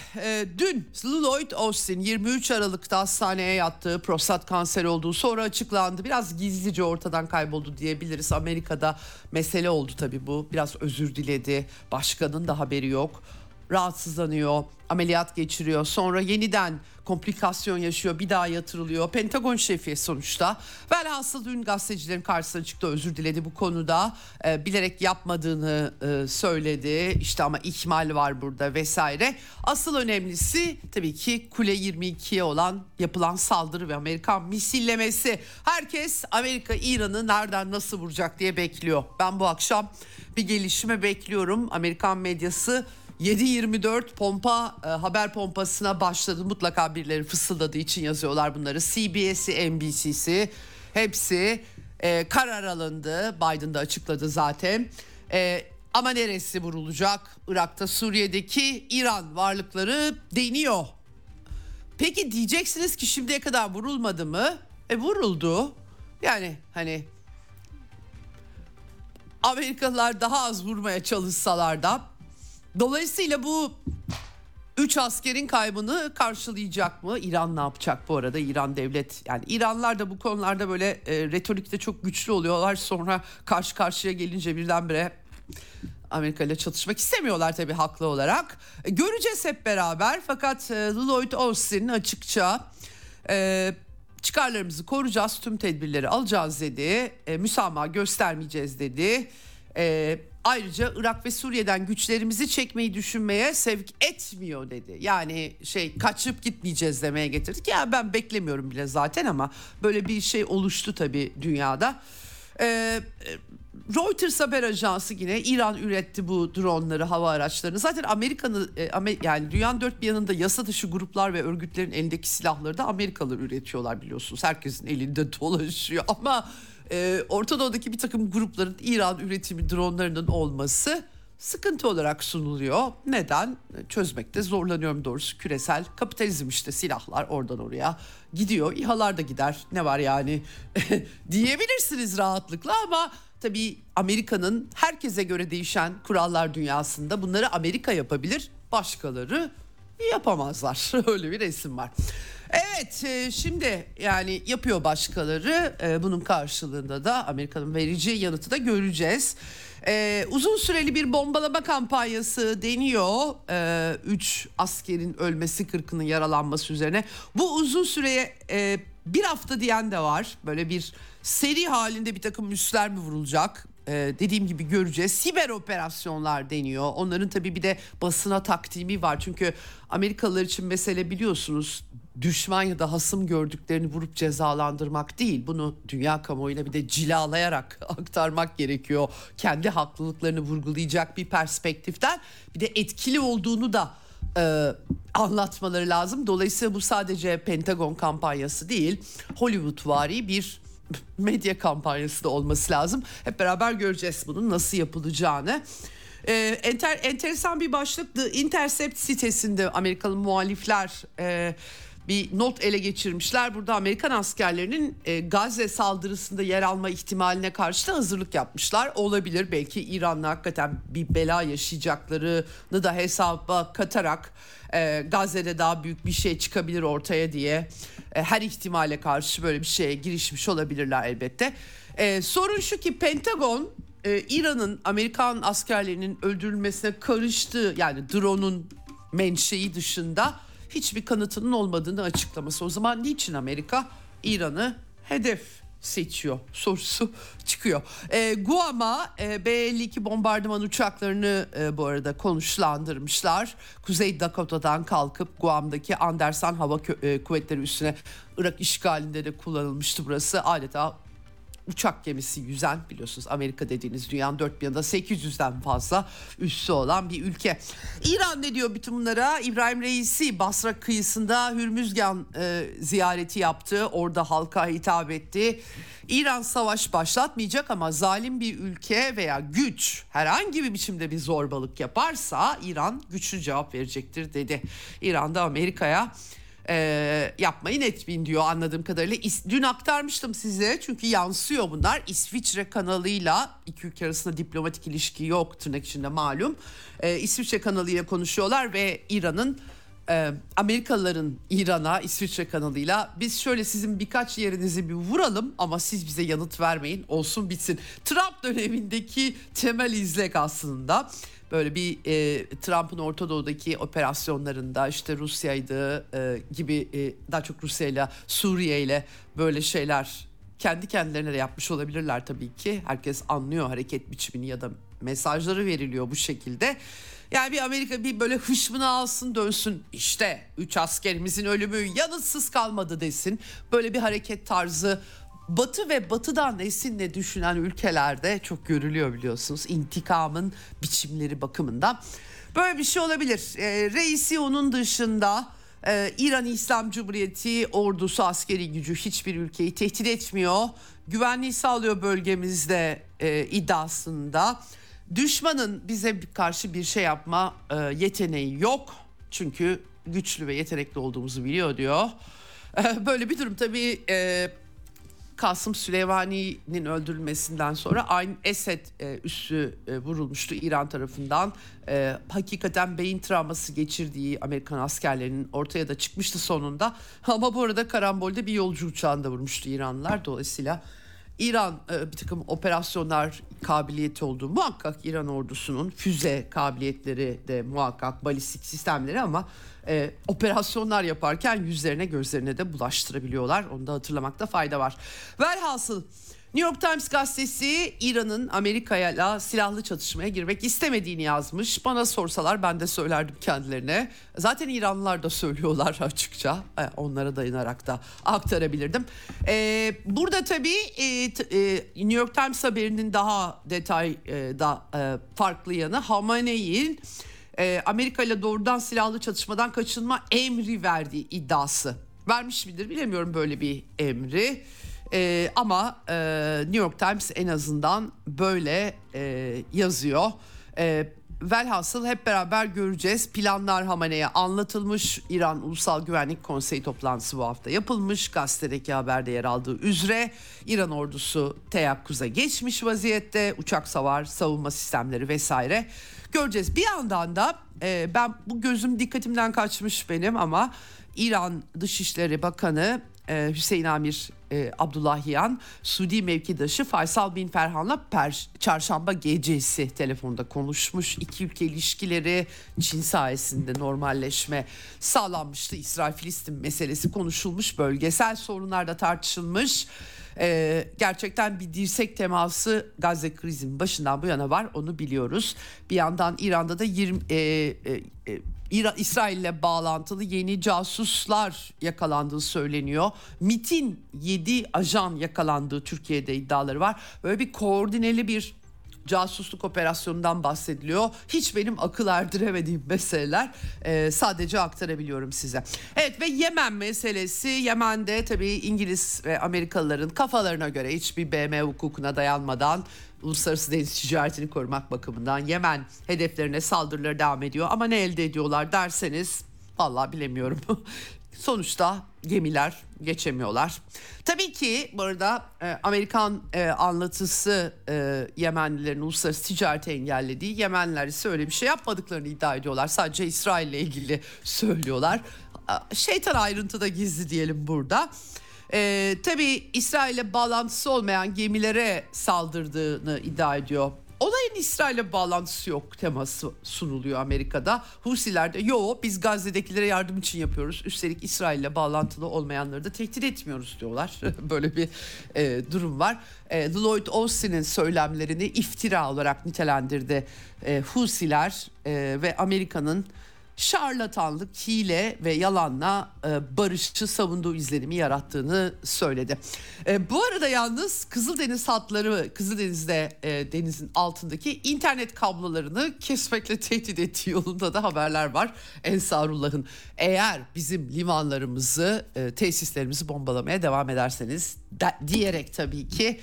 dün Lloyd Austin 23 Aralık'ta hastaneye yattığı, prostat kanseri olduğu sonra açıklandı. Biraz gizlice ortadan kayboldu diyebiliriz. Amerika'da mesele oldu tabii bu. Biraz özür diledi. Başkanın da haberi yok. Rahatsızlanıyor, ameliyat geçiriyor. Sonra yeniden komplikasyon yaşıyor, bir daha yatırılıyor. Pentagon şefi sonuçta. Velhasıl dün gazetecilerin karşısına çıktı, özür diledi bu konuda. Bilerek yapmadığını söyledi. İşte ama ihmal var burada vesaire. Asıl önemlisi tabii ki Kule 22'ye yapılan saldırı ve Amerikan misillemesi. Herkes Amerika İran'ı nereden nasıl vuracak diye bekliyor. Ben bu akşam bir gelişme bekliyorum. Amerikan medyası 7-24 pompa, haber pompasına başladı. Mutlaka birileri fısıldadığı için yazıyorlar bunları. CBS'i, NBC'si hepsi karar alındı. Biden de açıkladı zaten. Ama neresi vurulacak? Irak'ta, Suriye'deki İran varlıkları deniyor. Peki diyeceksiniz ki şimdiye kadar vurulmadı mı? Vuruldu. Yani hani Amerikalılar daha az vurmaya çalışsalar da. Dolayısıyla bu 3 askerin kaybını karşılayacak mı? İran ne yapacak bu arada? İran devlet, yani İranlar da bu konularda böyle retorikte çok güçlü oluyorlar. Sonra karşı karşıya gelince birdenbire Amerika ile çatışmak istemiyorlar tabii, haklı olarak. Göreceğiz hep beraber. Fakat Lloyd Austin açıkça çıkarlarımızı koruyacağız, tüm tedbirleri alacağız dedi. Müsamaha göstermeyeceğiz dedi. Ayrıca Irak ve Suriye'den güçlerimizi çekmeyi düşünmeye sevk etmiyor dedi. Yani kaçıp gitmeyeceğiz demeye getirdik. Ya ben beklemiyorum bile zaten ama böyle bir şey oluştu tabii dünyada. Reuters haber ajansı yine İran üretti bu dronları, hava araçlarını. Zaten Amerika'nın, yani dünyanın dört bir yanında yasa dışı gruplar ve örgütlerin elindeki silahları da Amerikalılar üretiyorlar, biliyorsunuz. Herkesin elinde dolaşıyor ama Orta Doğu'daki bir takım grupların İran üretimi dronlarının olması sıkıntı olarak sunuluyor. Neden? Çözmekte zorlanıyorum doğrusu. Küresel kapitalizm işte, silahlar oradan oraya gidiyor. İHA'lar da gider. Ne var yani diyebilirsiniz rahatlıkla ama tabii Amerika'nın herkese göre değişen kurallar dünyasında bunları Amerika yapabilir, başkaları yapamazlar. Öyle bir resim var. Evet, şimdi yani yapıyor başkaları, bunun karşılığında da Amerika'nın vereceği yanıtı da göreceğiz. Uzun süreli bir bombalama kampanyası deniyor. 3 askerin ölmesi, 40'ının yaralanması üzerine. Bu uzun süreye bir hafta diyen de var. Böyle bir seri halinde bir takım üsler mi vurulacak? Dediğim gibi göreceğiz. Siber operasyonlar deniyor. Onların tabii bir de basına takdimi var. Çünkü Amerikalılar için mesele, biliyorsunuz, düşman ya da hasım gördüklerini vurup cezalandırmak değil. Bunu dünya kamuoyuna bir de cilalayarak aktarmak gerekiyor. Kendi haklılıklarını vurgulayacak bir perspektiften, bir de etkili olduğunu da anlatmaları lazım. Dolayısıyla bu sadece Pentagon kampanyası değil, Hollywoodvari bir medya kampanyası da olması lazım. Hep beraber göreceğiz bunun nasıl yapılacağını. Enteresan bir başlık. The Intercept sitesinde Amerikalı muhalifler bir not ele geçirmişler. Burada Amerikan askerlerinin Gazze saldırısında yer alma ihtimaline karşı da hazırlık yapmışlar. Olabilir, belki İran'la hakikaten bir bela yaşayacaklarını da hesaba katarak Gazze'de daha büyük bir şey çıkabilir ortaya diye her ihtimale karşı böyle bir şeye girişmiş olabilirler elbette. Sorun şu ki Pentagon İran'ın Amerikan askerlerinin öldürülmesine karıştığı, yani drone'un menşei dışında hiçbir kanıtının olmadığını açıklaması. O zaman niçin Amerika İran'ı hedef seçiyor sorusu çıkıyor. Guam'a B-52 bombardıman uçaklarını bu arada konuşlandırmışlar. Kuzey Dakota'dan kalkıp Guam'daki Andersen Hava Kuvvetleri üstüne, Irak işgalinde de kullanılmıştı burası. Adeta uçak gemisi yüzen, biliyorsunuz Amerika dediğiniz dünyanın dört bir yanında 800'den fazla üssü olan bir ülke. İran ne diyor bütün bunlara? İbrahim Reisi Basra kıyısında Hürmüzgan ziyareti yaptı. Orada halka hitap etti. İran savaş başlatmayacak ama zalim bir ülke veya güç herhangi bir biçimde bir zorbalık yaparsa İran güçlü cevap verecektir dedi. İran da Amerika'ya yapmayın etmeyin diyor anladığım kadarıyla. Dün aktarmıştım size çünkü yansıyor bunlar. İsviçre kanalıyla, iki ülke arasında diplomatik ilişki yok tırnak içinde malum. İsviçre kanalıyla konuşuyorlar ve İran'ın, Amerikalıların İran'a İsviçre kanalıyla biz şöyle sizin birkaç yerinizi bir vuralım ama siz bize yanıt vermeyin, olsun bitsin. Trump dönemindeki temel izlek aslında. Böyle bir Trump'ın Orta Doğu'daki operasyonlarında işte Rusya'ydı gibi daha çok Rusya'yla, Suriye'yle böyle şeyler kendi kendilerine de yapmış olabilirler tabii ki. Herkes anlıyor hareket biçimini ya da mesajları veriliyor bu şekilde. Yani bir Amerika bir böyle hışmını alsın dönsün, işte 3 askerimizin ölümü yanıtsız kalmadı desin. Böyle bir hareket tarzı Batı ve Batı'dan esinle düşünen ülkelerde çok görülüyor biliyorsunuz. İntikamın biçimleri bakımından. Böyle bir şey olabilir. Reisi onun dışında İran İslam Cumhuriyeti ordusu askeri gücü hiçbir ülkeyi tehdit etmiyor. Güvenliği sağlıyor bölgemizde iddiasında. Düşmanın bize karşı bir şey yapma yeteneği yok. Çünkü güçlü ve yetenekli olduğumuzu biliyor diyor. Böyle bir durum tabii. Kasım Süleymani'nin öldürülmesinden sonra aynı Esed üssü vurulmuştu İran tarafından. Hakikaten beyin travması geçirdiği Amerikan askerlerinin ortaya da çıkmıştı sonunda. Ama bu arada karambolde bir yolcu uçağını da vurmuştu İranlılar. Dolayısıyla İran bir takım operasyonlar kabiliyeti olduğu muhakkak, İran ordusunun füze kabiliyetleri de muhakkak, balistik sistemleri, ama operasyonlar yaparken yüzlerine gözlerine de bulaştırabiliyorlar. Onu da hatırlamakta fayda var. Velhasıl New York Times gazetesi İran'ın Amerika'yla silahlı çatışmaya girmek istemediğini yazmış. Bana sorsalar ben de söylerdim kendilerine. Zaten İranlılar da söylüyorlar açıkça. Onlara dayanarak da aktarabilirdim. Burada tabii New York Times haberinin daha detayda farklı yanı Hamenei'nin Amerika ile doğrudan silahlı çatışmadan kaçınma emri verdiği iddiası. Vermiş midir bilemiyorum böyle bir emri. Ama New York Times en azından böyle yazıyor. Velhasıl hep beraber göreceğiz. Planlar Hamane'ye anlatılmış. İran Ulusal Güvenlik Konseyi toplantısı bu hafta yapılmış. Gazetedeki haberde yer aldığı üzere İran ordusu teyakkuza geçmiş vaziyette. Uçak savar, savunma sistemleri vesaire göreceğiz. Bir yandan da ben bu gözüm dikkatimden kaçmış benim ama İran Dışişleri Bakanı Hüseyin Amir Abdullahian, Suudi mevkidaşı Faysal bin Ferhan'la çarşamba gecesi telefonda konuşmuş. İki ülke ilişkileri Çin sayesinde normalleşme sağlanmıştı. İsrail-Filistin meselesi konuşulmuş, bölgesel sorunlar da tartışılmış. Gerçekten bir dirsek teması Gazze krizinin başından bu yana var, onu biliyoruz. Bir yandan İran'da da İsrail'le bağlantılı yeni casuslar yakalandığı söyleniyor. MİT'in 7 ajan yakalandığı Türkiye'de iddiaları var. Böyle bir koordineli bir casusluk operasyonundan bahsediliyor. Hiç benim akıl erdiremediğim meseleler. Sadece aktarabiliyorum size. Evet ve Yemen meselesi. Yemen'de tabii İngiliz ve Amerikalıların kafalarına göre hiçbir BM hukukuna dayanmadan uluslararası deniz ticaretini korumak bakımından Yemen hedeflerine saldırıları devam ediyor. Ama ne elde ediyorlar derseniz vallahi bilemiyorum. Sonuçta gemiler geçemiyorlar. Tabii ki bu arada Amerikan anlatısı Yemenlilerin uluslararası ticareti engellediği, Yemenliler ise öyle bir şey yapmadıklarını iddia ediyorlar. Sadece İsrail ile ilgili söylüyorlar. Şeytan ayrıntıda gizli diyelim burada. Tabii İsrail'le bağlantısı olmayan gemilere saldırdığını iddia ediyor. Olayın İsrail'le bağlantısı yok teması sunuluyor Amerika'da. Husiler de biz Gazze'dekilere yardım için yapıyoruz. Üstelik İsrail'le bağlantılı olmayanları da tehdit etmiyoruz diyorlar. Böyle bir durum var. Lloyd Austin'in söylemlerini iftira olarak nitelendirdi Husiler ve Amerika'nın şarlatanlık, hile ve yalanla barışçı savunduğu izlenimi yarattığını söyledi. Bu arada yalnız Kızıldeniz hatları, Kızıldeniz'de denizin altındaki internet kablolarını kesmekle tehdit ettiği yolunda da haberler var. Ensarullah'ın eğer bizim limanlarımızı, tesislerimizi bombalamaya devam ederseniz diyerek tabii ki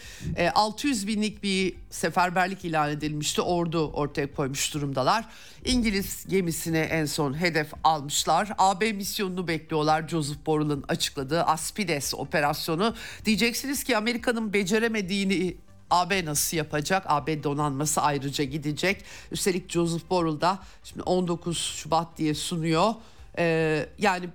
600 binlik bir seferberlik ilan edilmişti. Ordu ortaya koymuş durumdalar. İngiliz gemisine en son hedef almışlar. AB misyonunu bekliyorlar. Joseph Borrell'ın açıkladığı Aspides operasyonu. Diyeceksiniz ki Amerika'nın beceremediğini AB nasıl yapacak? AB donanması ayrıca gidecek. Üstelik Joseph Borrell da şimdi 19 Şubat diye sunuyor. Yani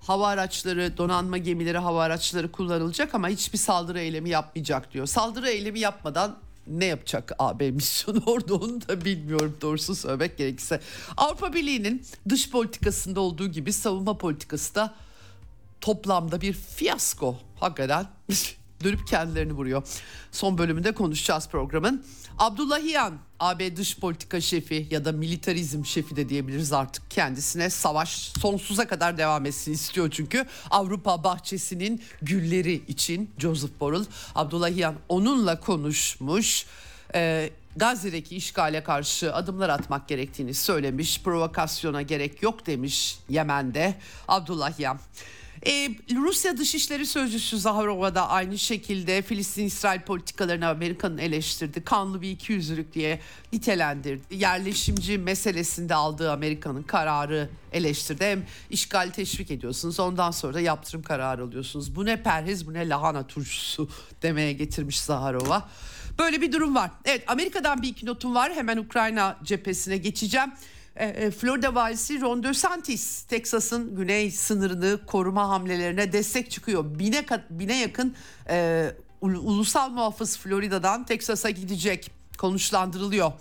hava araçları, donanma gemileri, hava araçları kullanılacak ama hiçbir saldırı eylemi yapmayacak diyor. Saldırı eylemi yapmadan ne yapacak AB misyonu orada onu da bilmiyorum doğrusu söylemek gerekirse. Avrupa Birliği'nin dış politikasında olduğu gibi savunma politikası da toplamda bir fiyasko. Hakikaten dönüp kendilerini vuruyor. Son bölümünde konuşacağız programın. Abdullahian, AB dış politika şefi ya da militarizm şefi de diyebiliriz artık kendisine, savaş sonsuza kadar devam etsin istiyor çünkü Avrupa bahçesinin gülleri için Joseph Borrell, Abdullahian onunla konuşmuş. Gazze'deki işgale karşı adımlar atmak gerektiğini söylemiş, provokasyona gerek yok demiş Yemen'de Abdullahian. Rusya Dışişleri Sözcüsü Zaharova da aynı şekilde Filistin-İsrail politikalarını Amerika'nın eleştirdi. Kanlı bir ikiyüzlülük diye nitelendirdi. Yerleşimci meselesinde aldığı Amerika'nın kararı eleştirdi. Hem işgali teşvik ediyorsunuz, ondan sonra da yaptırım kararı alıyorsunuz. Bu ne perhiz, bu ne lahana turşusu demeye getirmiş Zaharova. Böyle bir durum var. Evet, Amerika'dan bir iki notum var. Hemen Ukrayna cephesine geçeceğim. Florida valisi Ron DeSantis, Teksas'ın güney sınırını koruma hamlelerine destek çıkıyor. Bine yakın ulusal muhafız Florida'dan Teksas'a gidecek, konuşlandırılıyor.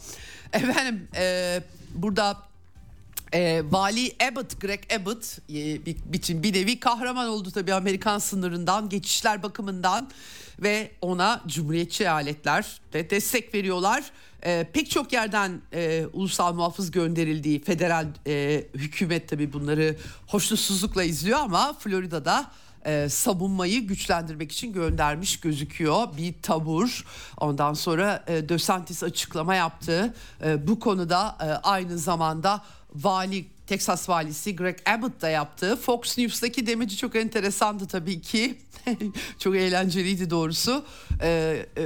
Efendim burada Vali Abbott, Greg Abbott bir nevi kahraman oldu tabii Amerikan sınırından, geçişler bakımından ve ona cumhuriyetçi eyaletler de destek veriyorlar. Pek çok yerden ulusal muhafız gönderildiği federal hükümet tabii bunları hoşnutsuzlukla izliyor ama Florida'da savunmayı güçlendirmek için göndermiş gözüküyor bir tabur. Ondan sonra DeSantis açıklama yaptı. Bu konuda aynı zamanda Teksas valisi Greg Abbott da yaptı. Fox News'daki demeci çok enteresandı tabii ki. Çok eğlenceliydi doğrusu.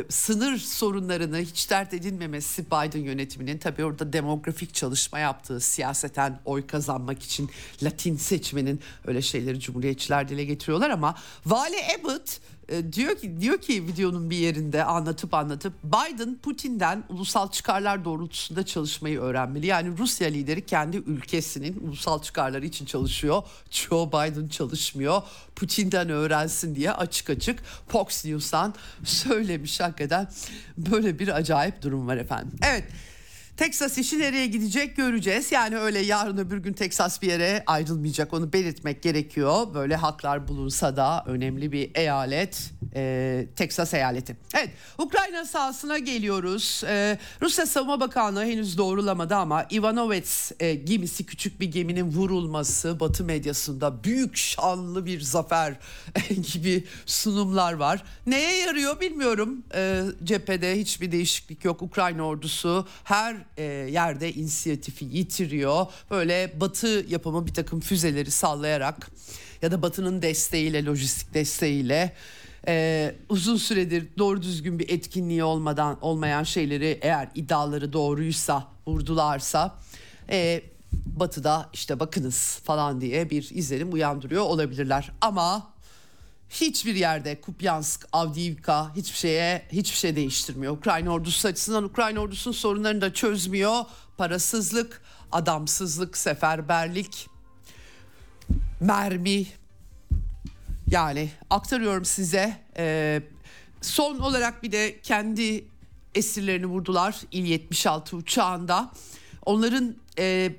Sınır sorunlarını hiç dert edinmemesi Biden yönetiminin, tabii orada demografik çalışma yaptığı, siyaseten oy kazanmak için Latin seçmenin, öyle şeyleri cumhuriyetçiler dile getiriyorlar ama Vali Abbott diyor ki videonun bir yerinde anlatıp Biden Putin'den ulusal çıkarlar doğrultusunda çalışmayı öğrenmeli. Yani Rusya lideri kendi ülkesinin ulusal çıkarları için çalışıyor. Joe Biden çalışmıyor. Putin'den öğrensin diye açık açık Fox News'tan söylemiş. Hakikaten böyle bir acayip durum var efendim. Evet. Teksas işi nereye gidecek göreceğiz. Yani öyle yarın öbür gün Teksas bir yere ayrılmayacak, onu belirtmek gerekiyor. Böyle haklar bulunsa da önemli bir eyalet Teksas eyaleti. Evet, Ukrayna sahasına geliyoruz. Rusya Savunma Bakanlığı henüz doğrulamadı ama Ivanovets gemisi, küçük bir geminin vurulması, Batı medyasında büyük şanlı bir zafer gibi sunumlar var. Neye yarıyor bilmiyorum. Cephede hiçbir değişiklik yok. Ukrayna ordusu her yerde inisiyatifi yitiriyor. Böyle Batı yapımı bir takım füzeleri sallayarak ya da Batı'nın desteğiyle, lojistik desteğiyle uzun süredir doğru düzgün bir etkinliği olmayan şeyleri, eğer iddiaları doğruysa, vurdularsa Batı'da işte bakınız falan diye bir izlenim uyandırıyor olabilirler. Ama hiçbir yerde Kupyansk, Avdivka hiçbir şey değiştirmiyor. Ukrayna ordusu açısından Ukrayna ordusunun sorunlarını da çözmüyor. Parasızlık, adamsızlık, seferberlik, mermi. Yani aktarıyorum size. Son olarak bir de kendi esirlerini vurdular İl-76 uçağında. Onların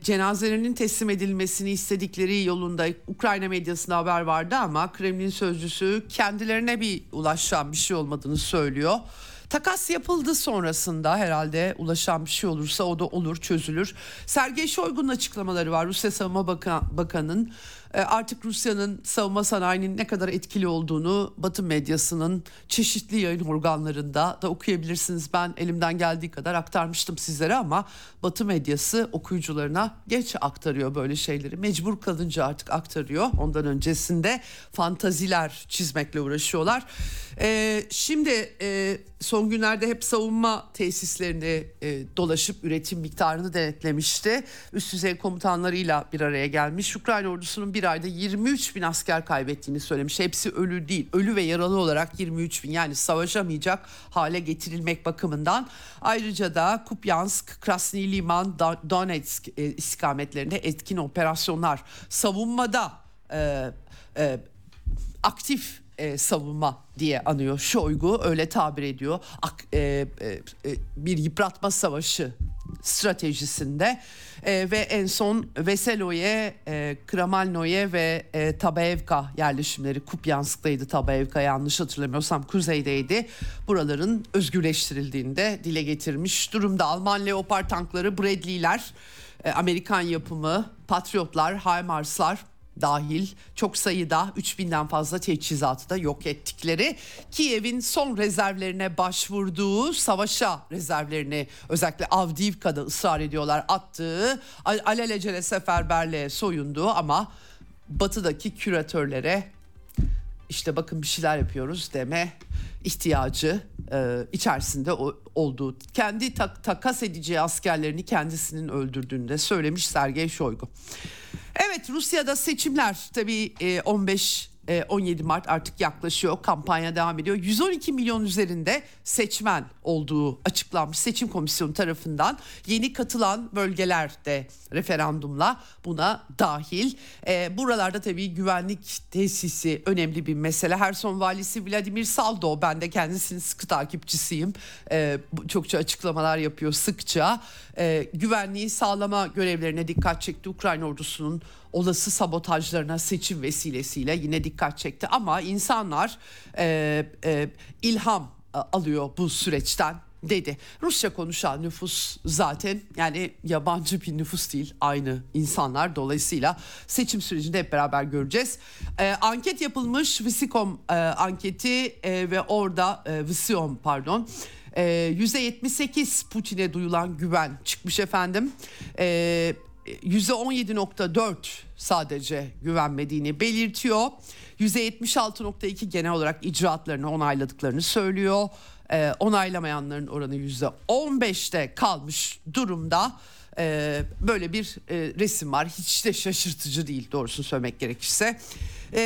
cenazelerinin teslim edilmesini istedikleri yolunda Ukrayna medyasında haber vardı ama Kremlin sözcüsü kendilerine ulaşan bir şey olmadığını söylüyor. Takas yapıldı sonrasında, herhalde ulaşan bir şey olursa o da olur, çözülür. Sergey Shoigu'nun açıklamaları var, Rusya Savunma Bakanı'nın. Artık Rusya'nın savunma sanayinin ne kadar etkili olduğunu Batı medyasının çeşitli yayın organlarında da okuyabilirsiniz. Ben elimden geldiği kadar aktarmıştım sizlere ama Batı medyası okuyucularına geç aktarıyor böyle şeyleri. Mecbur kalınca artık aktarıyor. Ondan öncesinde fantaziler çizmekle uğraşıyorlar. Şimdi son günlerde hep savunma tesislerini dolaşıp üretim miktarını denetlemişti. Üst düzey komutanlarıyla bir araya gelmiş. Ukrayna ordusunun bir ayda 23 bin asker kaybettiğini söylemiş. Hepsi ölü değil, ölü ve yaralı olarak 23 bin, yani savaşamayacak hale getirilmek bakımından. Ayrıca da Kupyansk, Krasni Liman, Donetsk istikametlerinde etkin operasyonlar, savunmada aktif savunma diye anıyor Şoygu, öyle tabir ediyor. Bir yıpratma savaşı stratejisinde ve en son Veseloye, Kramalnoye ve Tabaevka yerleşimleri Kupyansk'taydı. Tabaevka yanlış hatırlamıyorsam kuzeydeydi. Buraların özgürleştirildiğini de dile getirmiş durumda. Alman Leopard tankları, Bradley'ler, Amerikan yapımı Patriotlar, HIMARS'lar dahil çok sayıda 3000'den fazla teçhizatı da yok ettikleri, Kiev'in son rezervlerine başvurduğu, savaşa rezervlerini özellikle Avdiivka'da ısrar ediyorlar, attığı, alelacele seferberliğe soyunduğu ama batıdaki küratörlere işte bakın bir şeyler yapıyoruz deme ihtiyacı içerisinde olduğu, kendi takas edeceği askerlerini kendisinin öldürdüğünü de söylemiş Sergey Shoigu. Evet, Rusya'da seçimler tabii 15 17 Mart artık yaklaşıyor, kampanya devam ediyor. 112 milyon üzerinde seçmen olduğu açıklanmış seçim komisyonu tarafından. Yeni katılan bölgeler de referandumla buna dahil. Buralarda tabii güvenlik tesisi önemli bir mesele. Herson valisi Vladimir Saldo, ben de kendisinin sıkı takipçisiyim. Çokça açıklamalar yapıyor sıkça. Güvenliği sağlama görevlerine dikkat çekti. Ukrayna ordusunun olası sabotajlarına seçim vesilesiyle yine dikkat çekti. Ama insanlar ilham alıyor bu süreçten dedi. Rusça konuşan nüfus zaten, yani yabancı bir nüfus değil, aynı insanlar. Dolayısıyla seçim sürecini hep beraber göreceğiz. Anket yapılmış, Visikom anketi ve orada Visiom pardon. %78 Putin'e duyulan güven çıkmış efendim. %17.4 sadece güvenmediğini belirtiyor. %76.2 genel olarak icraatlarını onayladıklarını söylüyor. Onaylamayanların oranı %15'te kalmış durumda. Böyle bir resim var. Hiç de şaşırtıcı değil, doğrusunu söylemek gerekirse.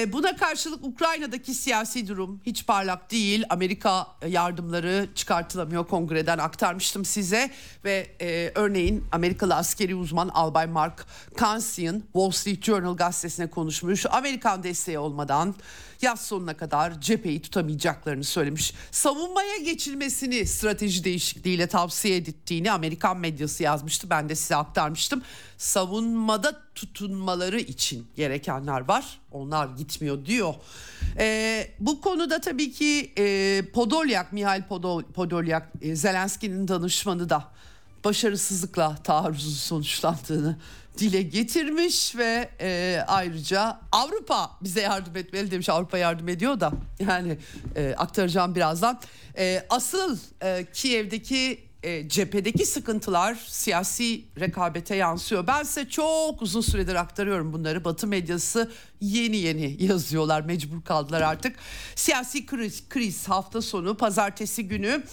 Buna karşılık Ukrayna'daki siyasi durum hiç parlak değil. Amerika yardımları çıkartılamıyor, kongreden aktarmıştım size. Ve örneğin Amerikalı askeri uzman Albay Mark Kansian Wall Street Journal gazetesine konuşmuş. Amerikan desteği olmadan yaz sonuna kadar cepheyi tutamayacaklarını söylemiş. Savunmaya geçilmesini strateji değişikliğiyle tavsiye edildiğini Amerikan medyası yazmıştı. Ben de size aktarmıştım. Savunmada tutunmaları için gerekenler var. Onlar gitmiyor diyor. Bu konuda tabii ki Podolyak, Mihail Podolyak, Zelenski'nin danışmanı da başarısızlıkla taarruzun sonuçlandığını dile getirmiş ve ayrıca Avrupa bize yardım etmeli demiş. Avrupa yardım ediyor da, yani aktaracağım birazdan. Asıl Kiev'deki cephedeki sıkıntılar siyasi rekabete yansıyor. Ben size çok uzun süredir aktarıyorum bunları. Batı medyası yeni yazıyorlar. Mecbur kaldılar artık. Siyasi kriz hafta sonu pazartesi günü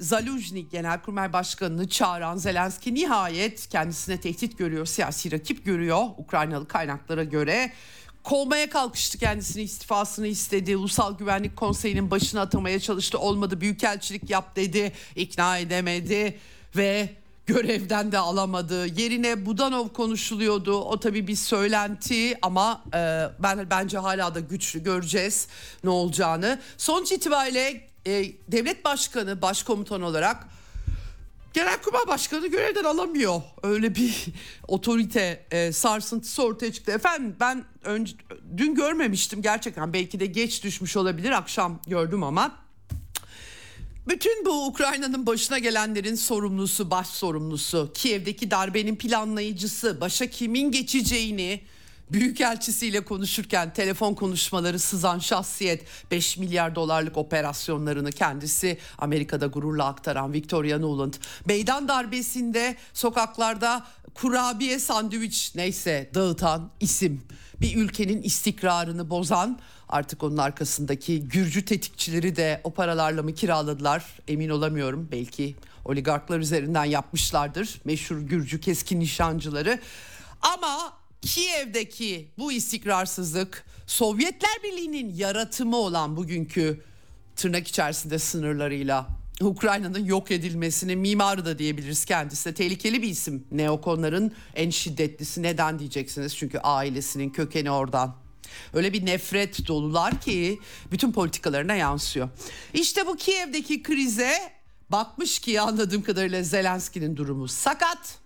Zaluzhnyi Genelkurmay Başkanı'nı çağıran Zelenski nihayet kendisine tehdit görüyor, siyasi rakip görüyor. Ukraynalı kaynaklara göre kovmaya kalkıştı kendisini, istifasını istedi. Ulusal Güvenlik Konseyi'nin başına atamaya çalıştı. Olmadı, büyükelçilik yap dedi. İkna edemedi ve görevden de alamadı. Yerine Budanov konuşuluyordu. O tabii bir söylenti ama bence hala da güçlü, göreceğiz ne olacağını. Sonuç itibariyle devlet başkanı, başkomutan olarak Genelkurmay Başkanı görevden alamıyor. Öyle bir otorite sarsıntısı ortaya çıktı. Efendim ben dün görmemiştim gerçekten. Belki de geç düşmüş olabilir. Akşam gördüm ama. Bütün bu Ukrayna'nın başına gelenlerin sorumlusu, baş sorumlusu, Kiev'deki darbenin planlayıcısı, başa kimin geçeceğini büyükelçisiyle konuşurken telefon konuşmaları sızan şahsiyet, 5 milyar dolarlık operasyonlarını kendisi Amerika'da gururla aktaran Victoria Nuland, meydan darbesinde sokaklarda kurabiye, sandviç neyse dağıtan isim, bir ülkenin istikrarını bozan, artık onun arkasındaki Gürcü tetikçileri de o paralarla mı kiraladılar emin olamıyorum, belki oligarklar üzerinden yapmışlardır, meşhur Gürcü keskin nişancıları. Ama Kiev'deki bu istikrarsızlık, Sovyetler Birliği'nin yaratımı olan bugünkü tırnak içerisinde sınırlarıyla Ukrayna'nın yok edilmesinin mimarı da diyebiliriz kendisi. Tehlikeli bir isim. Neokonların en şiddetlisi. Neden diyeceksiniz? Çünkü ailesinin kökeni oradan. Öyle bir nefret dolular ki bütün politikalarına yansıyor. İşte bu Kiev'deki krize bakmış ki anladığım kadarıyla Zelenski'nin durumu sakat.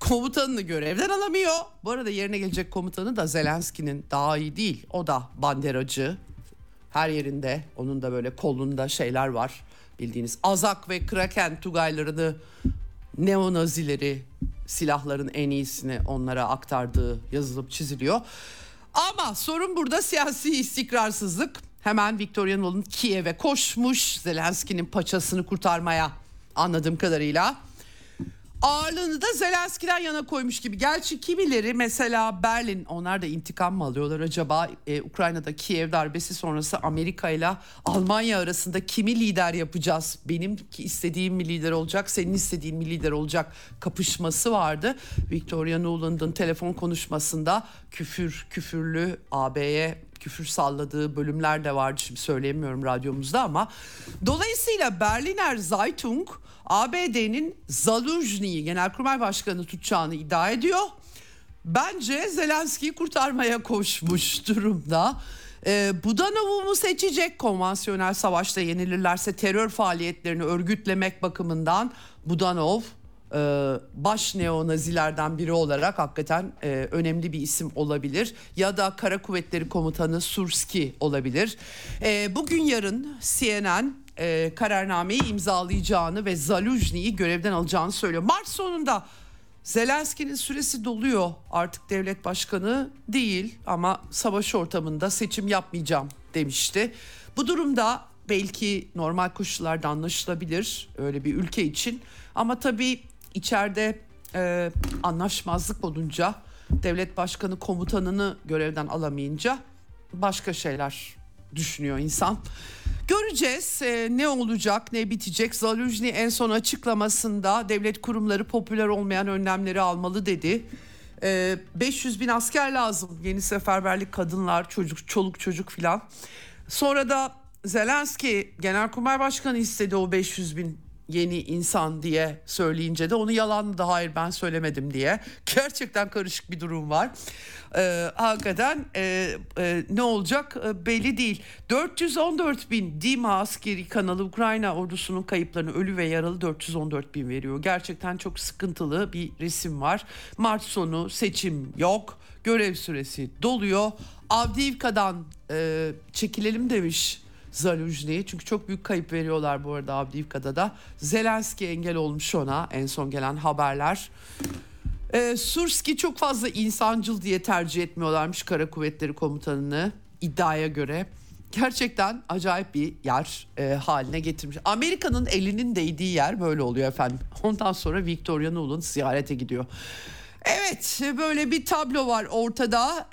Komutanını görevden alamıyor. Bu arada yerine gelecek komutanı da Zelenski'nin daha iyi değil. O da banderacı. Her yerinde onun da böyle kolunda şeyler var. Bildiğiniz Azak ve Kraken Tugaylarını, neonazileri, silahların en iyisini onlara aktardığı yazılıp çiziliyor. Ama sorun burada siyasi istikrarsızlık. Hemen Victoria Nuland Kiev'e koşmuş Zelenski'nin paçasını kurtarmaya anladığım kadarıyla. Ağırlığını da Zelenski'den yana koymuş gibi. Gerçi kimileri mesela Berlin, onlar da intikam mı alıyorlar acaba? Ukrayna'da Kiev darbesi sonrası Amerika ile Almanya arasında kimi lider yapacağız? Benim istediğim mi lider olacak, senin istediğin mi lider olacak kapışması vardı. Victoria Nuland'ın telefon konuşmasında küfürlü AB'ye küfür salladığı bölümler de vardı. Şimdi söyleyemiyorum radyomuzda ama. Dolayısıyla Berliner Zeitung ABD'nin Zaluzhnyi Genelkurmay Başkanı tutacağını iddia ediyor. Bence Zelenski'yi kurtarmaya koşmuş durumda. Budanov'u mu seçecek? Konvansiyonel savaşta yenilirlerse terör faaliyetlerini örgütlemek bakımından Budanov baş neonazilerden biri olarak hakikaten önemli bir isim olabilir. Ya da Kara Kuvvetleri Komutanı Surski olabilir. Bugün yarın CNN kararnameyi imzalayacağını ve Zaluzhnyi'yi görevden alacağını söylüyor. Mart sonunda Zelenski'nin süresi doluyor, artık devlet başkanı değil ama savaş ortamında seçim yapmayacağım demişti. Bu durumda belki normal koşullarda anlaşılabilir öyle bir ülke için ama tabii içeride anlaşmazlık olunca, devlet başkanı komutanını görevden alamayınca başka şeyler düşünüyor insan. Göreceğiz ne olacak, ne bitecek. Zaluzhnyi en son açıklamasında devlet kurumları popüler olmayan önlemleri almalı dedi. 500 bin asker lazım, yeni seferberlik, kadınlar, çoluk çocuk filan. Sonra da Zelenski Genelkurmay Başkanı istedi o 500 bin yeni insan diye söyleyince de onu yalanladı, hayır ben söylemedim diye. Gerçekten karışık bir durum var. Hakikaten ne olacak belli değil. 414 bin DİMA askeri kanalı Ukrayna ordusunun kayıplarını, ölü ve yaralı 414 bin veriyor. Gerçekten çok sıkıntılı bir resim var. Mart sonu seçim yok. Görev süresi doluyor. Avdivka'dan çekilelim demiş Zaluzhnyi. Çünkü çok büyük kayıp veriyorlar bu arada Avdivka'da da. Zelenski engel olmuş ona, en son gelen haberler. Surski çok fazla insancıl diye tercih etmiyorlarmış Kara Kuvvetleri Komutanı'nı iddiaya göre. Gerçekten acayip bir yer haline getirmiş. Amerika'nın elinin değdiği yer böyle oluyor efendim. Ondan sonra Victoria Nuland ziyarete gidiyor. Evet, böyle bir tablo var ortada.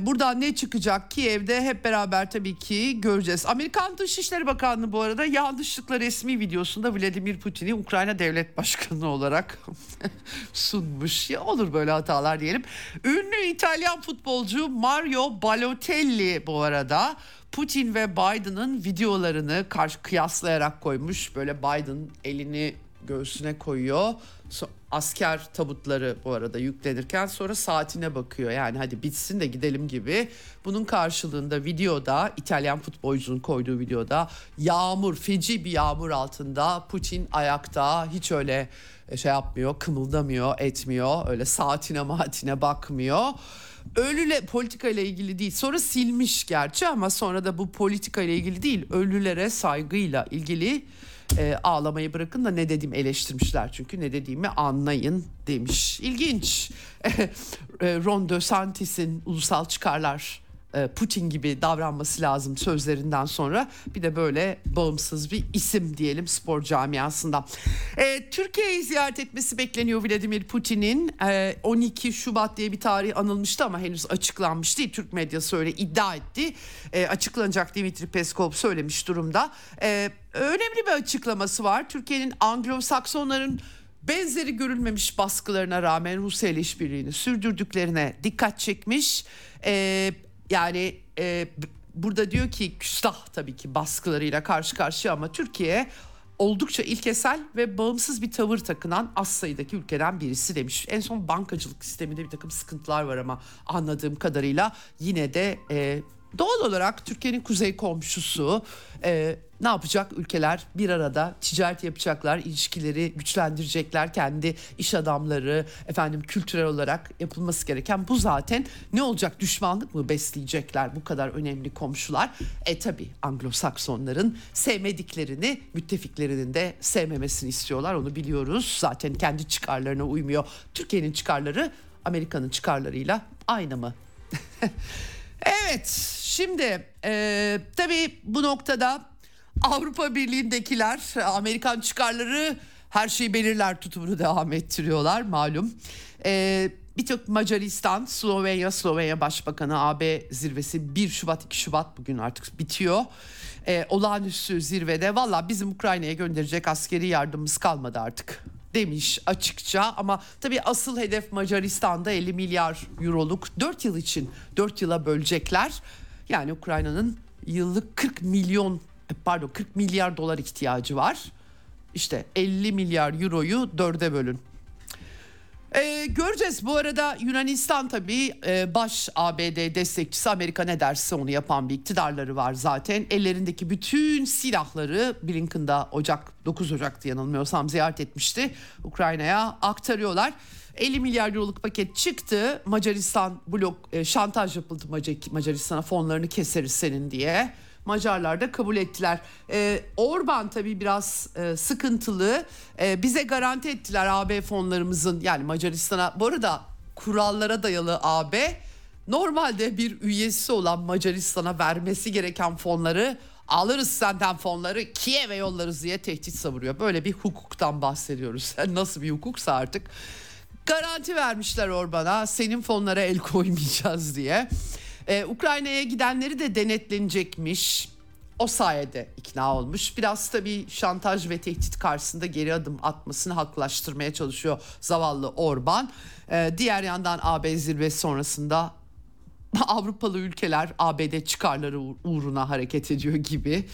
Buradan ne çıkacak Kiev'de hep beraber tabii ki göreceğiz. Amerikan Dışişleri Bakanlığı bu arada yanlışlıkla resmi videosunda Vladimir Putin'i Ukrayna Devlet Başkanı olarak sunmuş. Ya olur böyle hatalar diyelim. Ünlü İtalyan futbolcu Mario Balotelli bu arada Putin ve Biden'ın videolarını kıyaslayarak koymuş. Böyle Biden elini göğsüne koyuyor. Asker tabutları bu arada yüklenirken sonra saatine bakıyor. Yani hadi bitsin de gidelim gibi. Bunun karşılığında videoda, İtalyan futbolcunun koyduğu videoda, yağmur, feci bir yağmur altında Putin ayakta, hiç öyle şey yapmıyor, kımıldamıyor, etmiyor. Öyle saatine matine bakmıyor. Ölüle politikayla ilgili değil. Sonra silmiş gerçi ama sonra da bu politikayla ilgili değil, ölülere saygıyla ilgili. Ağlamayı bırakın da ne dediğimi eleştirmişler çünkü, ne dediğimi anlayın demiş. İlginç. Ron DeSantis'in ulusal çıkarlar, Putin gibi davranması lazım sözlerinden sonra bir de böyle bağımsız bir isim diyelim spor camiasında. Türkiye'yi ziyaret etmesi bekleniyor Vladimir Putin'in. 12 Şubat diye bir tarih anılmıştı ama henüz açıklanmış değil. Türk medyası öyle iddia etti. Açıklanacak, Dimitri Peskov söylemiş durumda. Önemli bir açıklaması var. Türkiye'nin Anglo-Saksonların benzeri görülmemiş baskılarına rağmen Rusya ile işbirliğini sürdürdüklerine dikkat çekmiş. Yani burada diyor ki küstah tabii ki baskılarıyla karşı karşıya ama Türkiye oldukça ilkesel ve bağımsız bir tavır takınan az sayıdaki ülkeden birisi demiş. En son bankacılık sisteminde bir takım sıkıntılar var ama anladığım kadarıyla yine de doğal olarak Türkiye'nin kuzey komşusu, ne yapacak? Ülkeler bir arada ticaret yapacaklar, ilişkileri güçlendirecekler, kendi iş adamları, efendim kültürel olarak yapılması gereken bu zaten. Ne olacak? Düşmanlık mı besleyecekler bu kadar önemli komşular? Tabii Anglo-Saksonların sevmediklerini müttefiklerinin de sevmemesini istiyorlar, onu biliyoruz. Zaten kendi çıkarlarına uymuyor. Türkiye'nin çıkarları Amerika'nın çıkarlarıyla aynı mı? Evet, şimdi tabii bu noktada Avrupa Birliği'ndekiler Amerikan çıkarları her şeyi belirler tutumunu devam ettiriyorlar malum. Birçok Macaristan, Slovenya Başbakanı AB zirvesi 1 Şubat 2 Şubat bugün artık bitiyor. Olağanüstü zirvede valla bizim Ukrayna'ya gönderecek askeri yardımımız kalmadı artık demiş açıkça. Ama tabii asıl hedef Macaristan'da 50 milyar euroluk 4 yıl için 4 yıla bölecekler. Yani Ukrayna'nın yıllık 40 milyar dolar ihtiyacı var. İşte 50 milyar euroyu 4'e bölün. Göreceğiz. Bu arada Yunanistan tabii baş ABD destekçisi, Amerika ne derse onu yapan bir iktidarları var zaten. Ellerindeki bütün silahları Blinken'da 9 Ocak'ta yanılmıyorsam ziyaret etmişti. Ukrayna'ya aktarıyorlar. 50 milyar euroluk paket çıktı. Macaristan şantaj yapıldı Macaristan'a, fonlarını keseriz senin diye. Macarlar da kabul ettiler. Orban tabii biraz sıkıntılı. Bize garanti ettiler AB fonlarımızın, yani Macaristan'a. Bu arada kurallara dayalı AB normalde bir üyesi olan Macaristan'a vermesi gereken fonları, alırız senden fonları Kiev'e yollarız diye tehdit savuruyor. Böyle bir hukuktan bahsediyoruz. Nasıl bir hukuksa artık. Garanti vermişler Orban'a, senin fonlara el koymayacağız diye. Ukrayna'ya gidenleri de denetlenecekmiş. O sayede ikna olmuş. Biraz tabii şantaj ve tehdit karşısında geri adım atmasını haklaştırmaya çalışıyor zavallı Orban. Diğer yandan AB zirvesi sonrasında Avrupalı ülkeler ABD çıkarları uğruna hareket ediyor gibi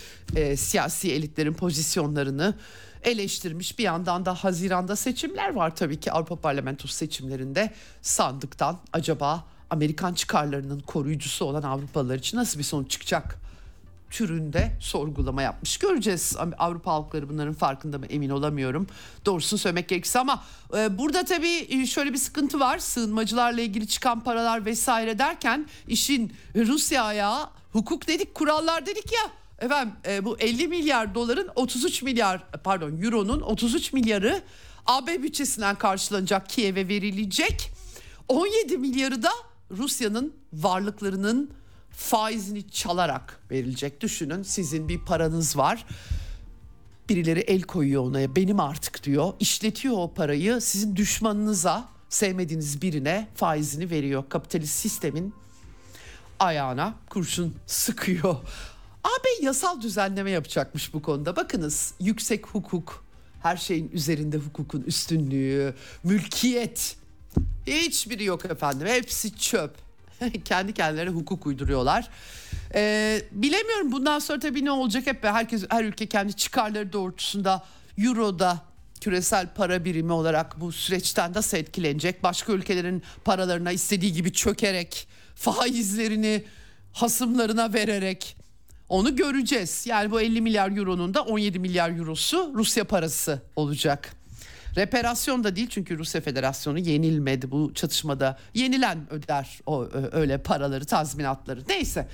siyasi elitlerin pozisyonlarını eleştirmiş. Bir yandan da Haziran'da seçimler var tabii ki, Avrupa Parlamentosu seçimlerinde sandıktan acaba Amerikan çıkarlarının koruyucusu olan Avrupalılar için nasıl bir sonuç çıkacak türünde sorgulama yapmış. Göreceğiz. Avrupa halkları bunların farkında mı emin olamıyorum, doğrusunu söylemek gerekirse. Ama burada tabii şöyle bir sıkıntı var. Sığınmacılarla ilgili çıkan paralar vesaire derken işin Rusya ayağı, hukuk dedik, kurallar dedik ya. Efendim bu 50 milyar doların 33 milyar pardon euronun 33 milyarı AB bütçesinden karşılanacak, Kiev'e verilecek. 17 milyarı da Rusya'nın varlıklarının faizini çalarak verilecek. Düşünün, sizin bir paranız var. Birileri el koyuyor ona, benim artık diyor. İşletiyor o parayı sizin düşmanınıza, sevmediğiniz birine faizini veriyor. Kapitalist sistemin ayağına kurşun sıkıyor. AB yasal düzenleme yapacakmış bu konuda. Bakınız, yüksek hukuk, her şeyin üzerinde hukukun üstünlüğü, mülkiyet, hiçbiri yok efendim, hepsi çöp. Kendi kendilerine hukuk uyduruyorlar. Bilemiyorum bundan sonra tabii ne olacak. Her ülke kendi çıkarları doğrultusunda euroda küresel para birimi olarak bu süreçten nasıl etkilenecek? Başka ülkelerin paralarına istediği gibi çökerek, faizlerini hasımlarına vererek, onu göreceğiz. Yani bu 50 milyar euronun da 17 milyar eurosu Rusya parası olacak. Reparasyon da değil, çünkü Rusya Federasyonu yenilmedi bu çatışmada. Yenilen öder o öyle paraları, tazminatları. Neyse.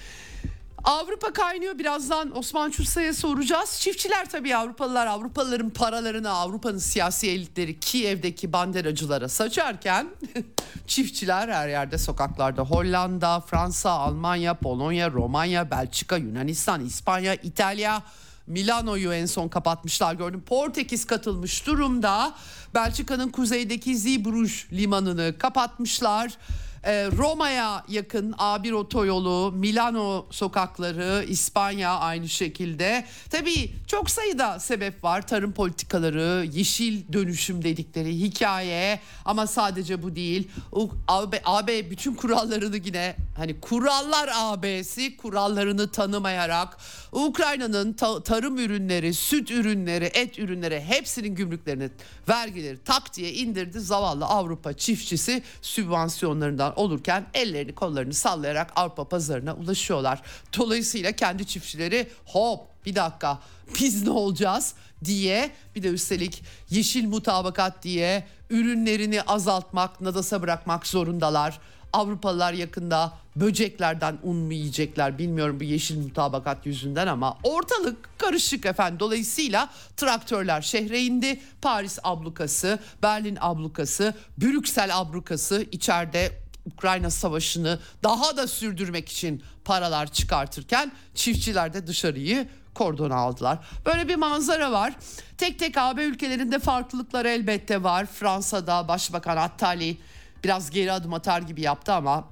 Avrupa kaynıyor. Birazdan Osman Çutsay'a soracağız. Çiftçiler tabii, Avrupalıların paralarını Avrupa'nın siyasi elitleri Kiev'deki banderacılara saçarken çiftçiler her yerde, sokaklarda. Hollanda, Fransa, Almanya, Polonya, Romanya, Belçika, Yunanistan, İspanya, İtalya, Milano'yu en son kapatmışlar gördüm. Portekiz katılmış durumda. Belçika'nın kuzeydeki Zeebrugge limanını kapatmışlar. Roma'ya yakın A1 otoyolu, Milano sokakları, İspanya aynı şekilde. Tabii çok sayıda sebep var. Tarım politikaları, yeşil dönüşüm dedikleri hikaye, ama sadece bu değil. AB bütün kurallarını yine, hani kurallar AB'si, kurallarını tanımayarak Ukrayna'nın tarım ürünleri, süt ürünleri, et ürünleri hepsinin gümrüklerini, vergileri tak diye indirdi. Zavallı Avrupa çiftçisi sübvansiyonlarından olurken ellerini kollarını sallayarak Avrupa pazarına ulaşıyorlar. Dolayısıyla kendi çiftçileri hop bir dakika biz ne olacağız diye, bir de üstelik yeşil mutabakat diye ürünlerini azaltmak, nadasa bırakmak zorundalar. Avrupalılar yakında böceklerden un mu yiyecekler bilmiyorum bu yeşil mutabakat yüzünden, ama ortalık karışık efendim. Dolayısıyla traktörler şehre indi. Paris ablukası, Berlin ablukası, Brüksel ablukası içeride Ukrayna savaşını daha da sürdürmek için paralar çıkartırken çiftçiler de dışarıyı kordona aldılar. Böyle bir manzara var. Tek tek AB ülkelerinde farklılıklar elbette var. Fransa'da Başbakan Attali biraz geri adım atar gibi yaptı ama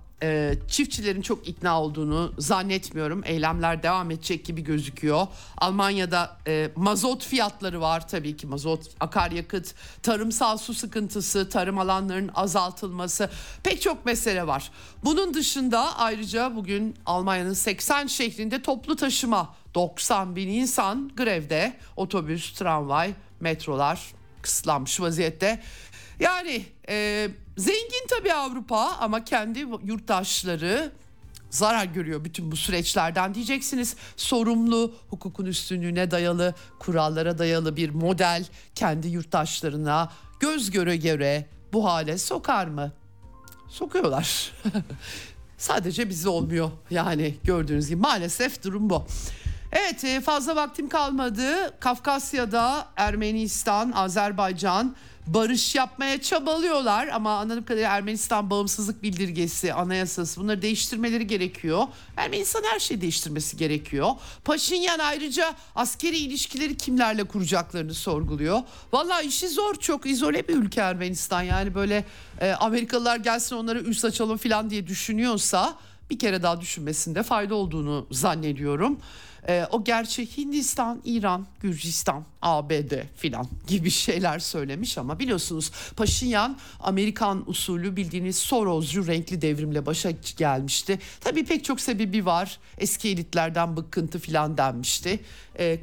çiftçilerin çok ikna olduğunu zannetmiyorum. Eylemler devam edecek gibi gözüküyor. Almanya'da mazot fiyatları var tabii ki, mazot, akaryakıt, tarımsal su sıkıntısı, tarım alanlarının azaltılması, pek çok mesele var. Bunun dışında ayrıca bugün Almanya'nın 80 şehrinde toplu taşıma, 90 bin insan grevde, otobüs, tramvay, metrolar kısıtlanmış vaziyette. Yani zengin tabii Avrupa ama kendi yurttaşları zarar görüyor bütün bu süreçlerden diyeceksiniz. Sorumlu, hukukun üstünlüğüne dayalı, kurallara dayalı bir model kendi yurttaşlarına göz göre göre bu hale sokar mı? Sokuyorlar. Sadece bizde olmuyor yani, gördüğünüz gibi maalesef durum bu. Evet, fazla vaktim kalmadı. Kafkasya'da Ermenistan, Azerbaycan barış yapmaya çabalıyorlar ama anladığım kadarıyla Ermenistan bağımsızlık bildirgesi, anayasası, bunları değiştirmeleri gerekiyor. Ermenistan her şeyi değiştirmesi gerekiyor. Paşinyan ayrıca askeri ilişkileri kimlerle kuracaklarını sorguluyor. Vallahi işi zor, çok izole bir ülke Ermenistan. Yani böyle Amerikalılar gelsin onlara üst açalım falan diye düşünüyorsa bir kere daha düşünmesinde fayda olduğunu zannediyorum. O gerçi Hindistan, İran, Gürcistan, ABD filan gibi şeyler söylemiş ama biliyorsunuz Paşinyan Amerikan usulü bildiğiniz Soros'cu renkli devrimle başa gelmişti. Tabii pek çok sebebi var. Eski elitlerden bıkkıntı filan denmişti.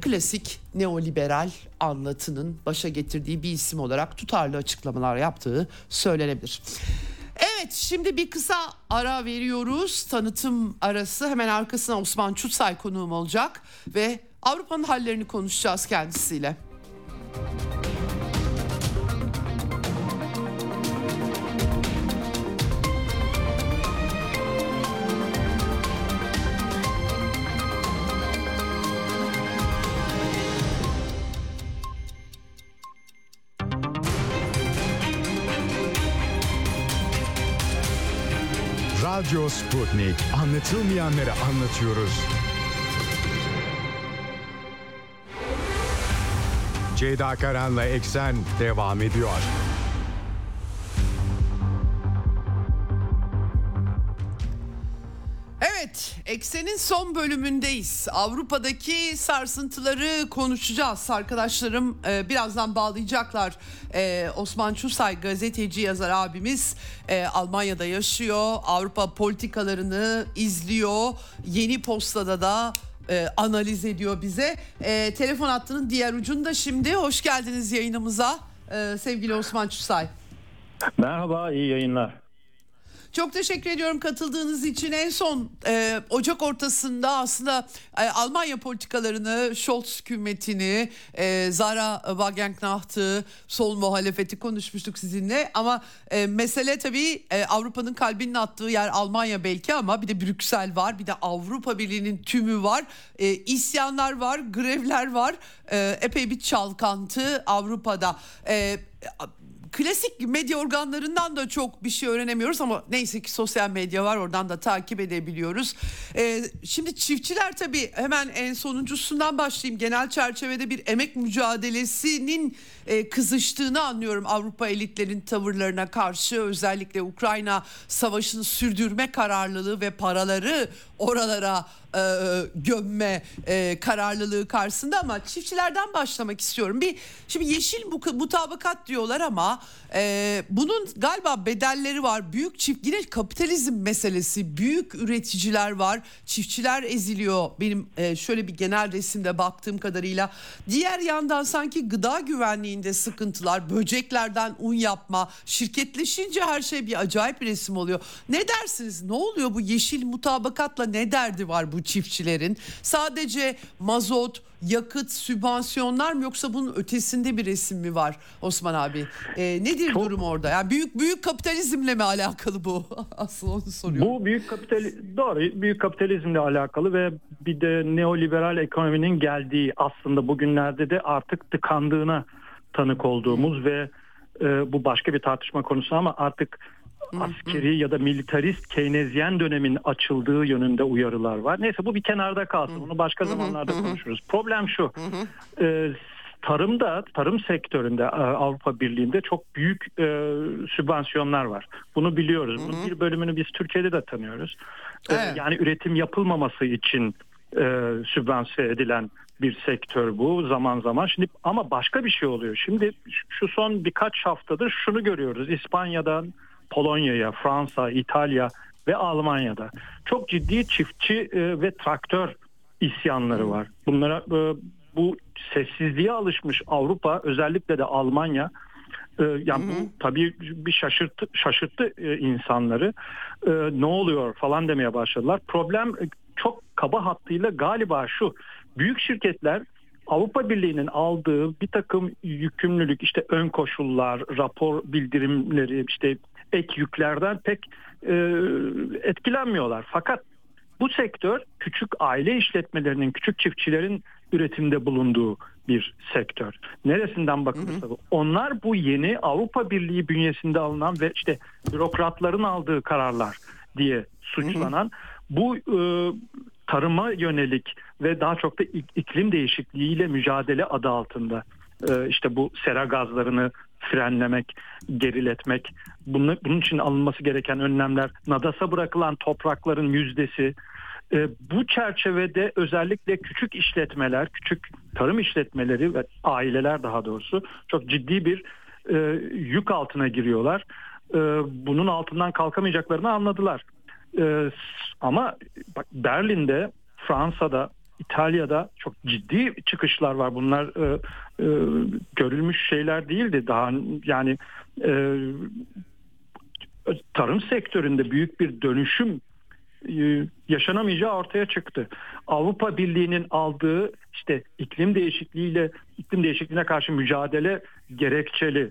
Klasik neoliberal anlatının başa getirdiği bir isim olarak tutarlı açıklamalar yaptığı söylenebilir. Evet, şimdi bir kısa ara veriyoruz. Tanıtım arası, hemen arkasına Osman Çutsay konuğum olacak ve Avrupa'nın hallerini konuşacağız kendisiyle. Radyo Sputnik. Anlatılmayanları anlatıyoruz. Ceyda Karan'la Eksen devam ediyor. Evet, Eksen'in son bölümündeyiz. Avrupa'daki sarsıntıları konuşacağız. Arkadaşlarım birazdan bağlayacaklar. Osman Çutsay gazeteci yazar abimiz Almanya'da yaşıyor. Avrupa politikalarını izliyor. Yeni Posta'da da analiz ediyor bize. Telefon hattının diğer ucunda şimdi. Hoş geldiniz yayınımıza sevgili Osman Çutsay. Merhaba, iyi yayınlar. Çok teşekkür ediyorum katıldığınız için. En son Ocak ortasında aslında Almanya politikalarını, Scholz hükümetini, Zara Wagenknecht'ı, sol muhalefeti konuşmuştuk sizinle. Ama mesele tabii Avrupa'nın kalbinin attığı yer Almanya belki ama bir de Brüksel var, bir de Avrupa Birliği'nin tümü var. İsyanlar var, grevler var, epey bir çalkantı Avrupa'da. Klasik medya organlarından da çok bir şey öğrenemiyoruz ama neyse ki sosyal medya var, oradan da takip edebiliyoruz. Şimdi çiftçiler tabii, hemen en sonuncusundan başlayayım. Genel çerçevede bir emek mücadelesinin kızıştığını anlıyorum Avrupa elitlerin tavırlarına karşı. Özellikle Ukrayna savaşını sürdürme kararlılığı ve paraları oralara gömme kararlılığı karşısında. Ama çiftçilerden başlamak istiyorum. Şimdi yeşil mutabakat diyorlar ama bunun galiba bedelleri var. Büyük yine kapitalizm meselesi. Büyük üreticiler var. Çiftçiler eziliyor. Benim şöyle bir genel resimde baktığım kadarıyla. Diğer yandan sanki gıda güvenliğinde sıkıntılar, böceklerden un yapma, şirketleşince her şey bir acayip bir resim oluyor. Ne dersiniz? Ne oluyor bu yeşil mutabakatla, ne derdi var bu çiftçilerin? Sadece mazot, yakıt, sübvansiyonlar mı, yoksa bunun ötesinde bir resim mi var Osman abi? Nedir durum orada? Yani büyük kapitalizmle mi alakalı bu? Asıl onu soruyorum. Bu büyük kapitalizmle alakalı ve bir de neoliberal ekonominin geldiği, aslında bugünlerde de artık tıkandığına tanık olduğumuz ve bu başka bir tartışma konusu ama artık askeri ya da militarist Keynesyen dönemin açıldığı yönünde uyarılar var. Neyse, bu bir kenarda kalsın. Onu başka zamanlarda konuşuruz. Problem şu. Tarım sektöründe Avrupa Birliği'nde çok büyük sübvansiyonlar var. Bunu biliyoruz. Bunun bir bölümünü biz Türkiye'de de tanıyoruz. Evet. Yani üretim yapılmaması için sübvanse edilen bir sektör bu zaman zaman. Şimdi ama başka bir şey oluyor. Şimdi şu son birkaç haftadır şunu görüyoruz. İspanya'dan Polonya'ya, Fransa, İtalya ve Almanya'da çok ciddi çiftçi ve traktör isyanları var. Bunlara bu sessizliğe alışmış Avrupa, özellikle de Almanya, yani bu tabii bir şaşırttı insanları. Ne oluyor falan demeye başladılar. Problem çok kaba hattıyla galiba şu: büyük şirketler Avrupa Birliği'nin aldığı bir takım yükümlülük, işte ön koşullar, rapor bildirimleri, işte ek yüklerden pek etkilenmiyorlar. Fakat bu sektör küçük aile işletmelerinin, küçük çiftçilerin üretimde bulunduğu bir sektör. Neresinden bakılırsa bu. Onlar bu yeni Avrupa Birliği bünyesinde alınan ve işte bürokratların aldığı kararlar diye suçlanan bu tarıma yönelik ve daha çok da iklim değişikliğiyle mücadele adı altında işte bu sera gazlarını frenlemek, geriletmek, bunun için alınması gereken önlemler, nadasa bırakılan toprakların yüzdesi, bu çerçevede özellikle küçük işletmeler, küçük tarım işletmeleri ve aileler daha doğrusu çok ciddi bir yük altına giriyorlar. Bunun altından kalkamayacaklarını anladılar. Ama bak, Berlin'de, Fransa'da, İtalya'da çok ciddi çıkışlar var. Bunlar görülmüş şeyler değildi daha, yani tarım sektöründe büyük bir dönüşüm yaşanamayacağı ortaya çıktı. Avrupa Birliği'nin aldığı işte iklim değişikliğine karşı mücadele gerekçeli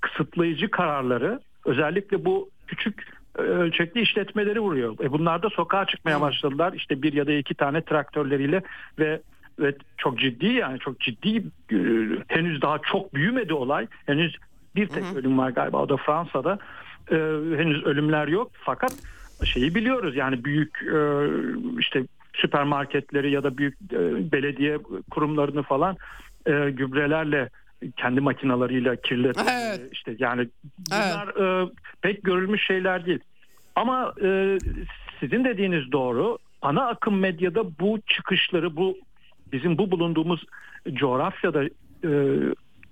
kısıtlayıcı kararları özellikle bu küçük ölçekli işletmeleri vuruyor. Bunlar da sokağa çıkmaya başladılar. İşte bir ya da iki tane traktörleriyle ve çok ciddi, yani çok ciddi, henüz daha çok büyümedi olay. Henüz bir tek ölüm var galiba, o da Fransa'da. Henüz ölümler yok. Fakat şeyi biliyoruz, yani büyük işte süpermarketleri ya da büyük belediye kurumlarını falan gübrelerle, kendi makinalarıyla kirletme, işte yani bunlar pek görülmüş şeyler değil. Ama sizin dediğiniz doğru. Ana akım medyada bu çıkışları, bu bizim bu bulunduğumuz coğrafyada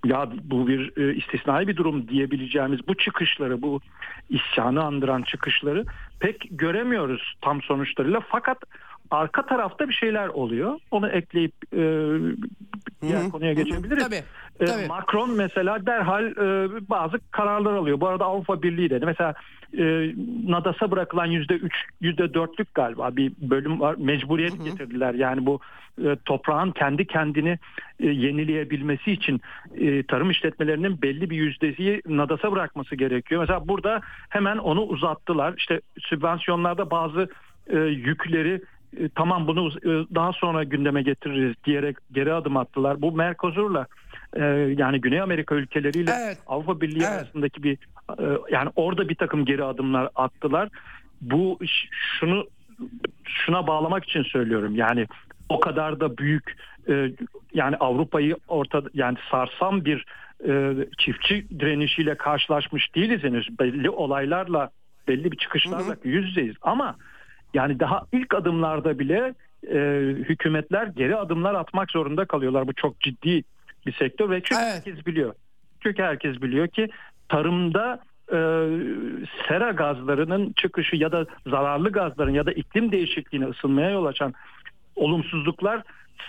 ya bu bir istisnai bir durum diyebileceğimiz bu çıkışları, bu isyanı andıran çıkışları pek göremiyoruz tam sonuçlarıyla. Fakat arka tarafta bir şeyler oluyor. Onu ekleyip diğer konuya geçebiliriz. Tabii. Macron mesela derhal bazı kararlar alıyor. Bu arada Avrupa Birliği dedi. Mesela Nadas'a bırakılan %3, %4'lük galiba bir bölüm var. Mecburiyet getirdiler. Yani bu toprağın kendi kendini yenileyebilmesi için tarım işletmelerinin belli bir yüzdesi Nadas'a bırakması gerekiyor. Mesela burada hemen onu uzattılar. İşte sübvansiyonlarda bazı yükleri, tamam bunu daha sonra gündeme getiririz diyerek geri adım attılar. Bu Mercosur'la, yani Güney Amerika ülkeleriyle Avrupa Birliği arasındaki bir, yani orada bir takım geri adımlar attılar. Bu şuna bağlamak için söylüyorum. Yani o kadar da büyük, yani Avrupa'yı yani sarsan bir çiftçi direnişiyle karşılaşmış değiliz henüz. Belli olaylarla, belli bir çıkışlarla yüz yüzeyiz ama yani daha ilk adımlarda bile hükümetler geri adımlar atmak zorunda kalıyorlar. Bu çok ciddi bir sektör ve çünkü herkes biliyor. Çünkü herkes biliyor ki tarımda sera gazlarının çıkışı ya da zararlı gazların ya da iklim değişikliğine, ısınmaya yol açan olumsuzluklar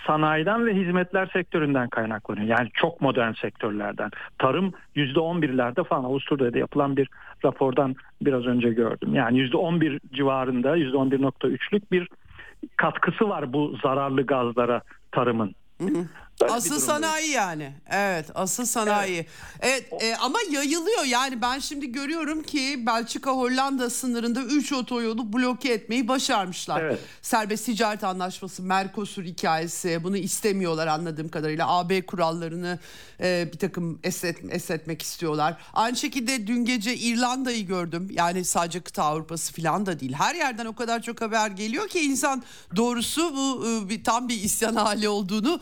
sanayiden ve hizmetler sektöründen kaynaklanıyor. Yani çok modern sektörlerden. Tarım %11'lerde falan, Avusturya'da yapılan bir rapordan biraz önce gördüm. Yani %11 civarında, %11.3'lük bir katkısı var bu zararlı gazlara tarımın. Asıl sanayi yani. Evet, asıl sanayi. Evet, ama yayılıyor. Yani ben şimdi görüyorum ki Belçika-Hollanda sınırında 3 otoyolu bloke etmeyi başarmışlar. Evet. Serbest ticaret anlaşması, Mercosur hikayesi, bunu istemiyorlar anladığım kadarıyla. AB kurallarını bir takım esnetmek istiyorlar. Aynı şekilde dün gece İrlanda'yı gördüm. Yani sadece kıta Avrupası falan da değil. Her yerden o kadar çok haber geliyor ki insan doğrusu bu tam bir isyan hali olduğunu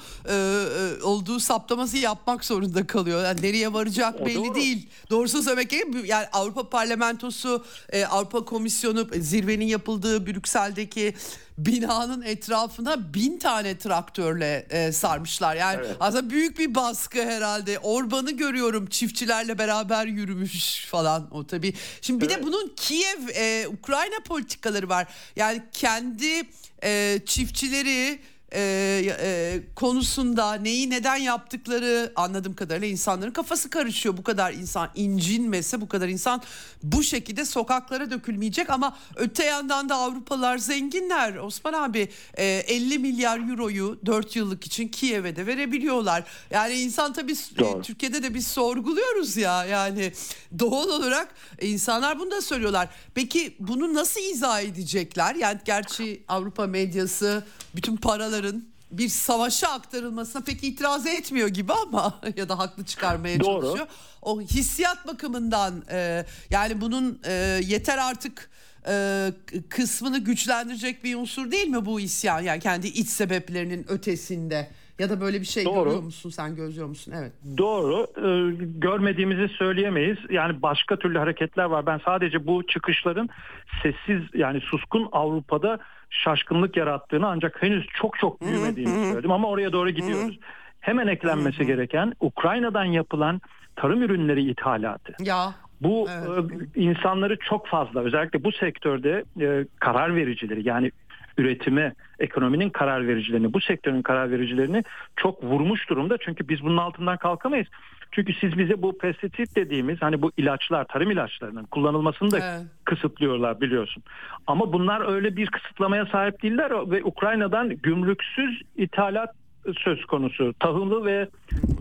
olduğu saptaması yapmak zorunda kalıyor. Yani nereye varacak belli değil. Doğrusu söylemek gerekirse yani Avrupa Parlamentosu, Avrupa Komisyonu, zirvenin yapıldığı Brüksel'deki binanın etrafına 1000 tane traktörle sarmışlar. Yani evet, aslında büyük bir baskı herhalde. Orban'ı görüyorum çiftçilerle beraber yürümüş falan, o tabii. Şimdi bir de bunun Kiev, Ukrayna politikaları var. Yani kendi çiftçileri konusunda neyi neden yaptıkları, anladığım kadarıyla insanların kafası karışıyor. Bu kadar insan incinmese, bu kadar insan bu şekilde sokaklara dökülmeyecek. Ama öte yandan da Avrupalar zenginler Osman abi, 50 milyar euroyu 4 yıllık için Kiev'e de verebiliyorlar. Yani insan tabii Türkiye'de de biz sorguluyoruz ya, yani doğal olarak insanlar bunu da söylüyorlar. Peki bunu nasıl izah edecekler? Yani gerçi Avrupa medyası bütün paraları bir savaşa aktarılmasına pek itiraz etmiyor gibi ama ya da haklı çıkarmaya çalışıyor. O hissiyat bakımından yani bunun yeter artık kısmını güçlendirecek bir unsur değil mi bu isyan? Yani kendi iç sebeplerinin ötesinde ya da böyle bir şey görüyor musun sen, gözlüyor musun? Evet. Doğru. Görmediğimizi söyleyemeyiz. Yani başka türlü hareketler var. Ben sadece bu çıkışların sessiz, yani suskun Avrupa'da şaşkınlık yarattığını, ancak henüz çok çok büyümediğini söyledim ama oraya doğru gidiyoruz. Hemen eklenmesi gereken Ukrayna'dan yapılan tarım ürünleri ithalatı. Ya. Bu insanları çok fazla, özellikle bu sektörde karar vericileri, yani üretime, ekonominin karar vericilerini, bu sektörün karar vericilerini çok vurmuş durumda. Çünkü biz bunun altından kalkamayız. Çünkü siz bize bu pestisit dediğimiz, hani bu ilaçlar, tarım ilaçlarının kullanılmasını da kısıtlıyorlar biliyorsun. Ama bunlar öyle bir kısıtlamaya sahip değiller ve Ukrayna'dan gümrüksüz ithalat söz konusu. Tahıllı ve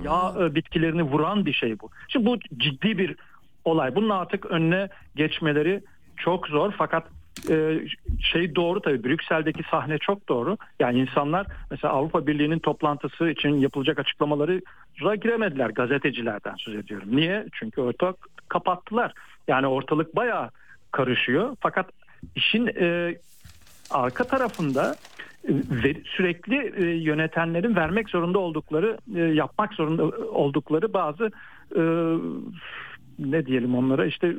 yağ bitkilerini vuran bir şey bu. Şimdi bu ciddi bir olay. Bunun artık önüne geçmeleri çok zor, fakat şey doğru tabii, Brüksel'deki sahne çok doğru. Yani insanlar mesela Avrupa Birliği'nin toplantısı için yapılacak açıklamalara giremediler, gazetecilerden söz ediyorum. Niye? Çünkü ortak kapattılar. Yani ortalık bayağı karışıyor. Fakat işin arka tarafında sürekli yönetenlerin vermek zorunda oldukları, yapmak zorunda oldukları bazı ne diyelim onlara, işte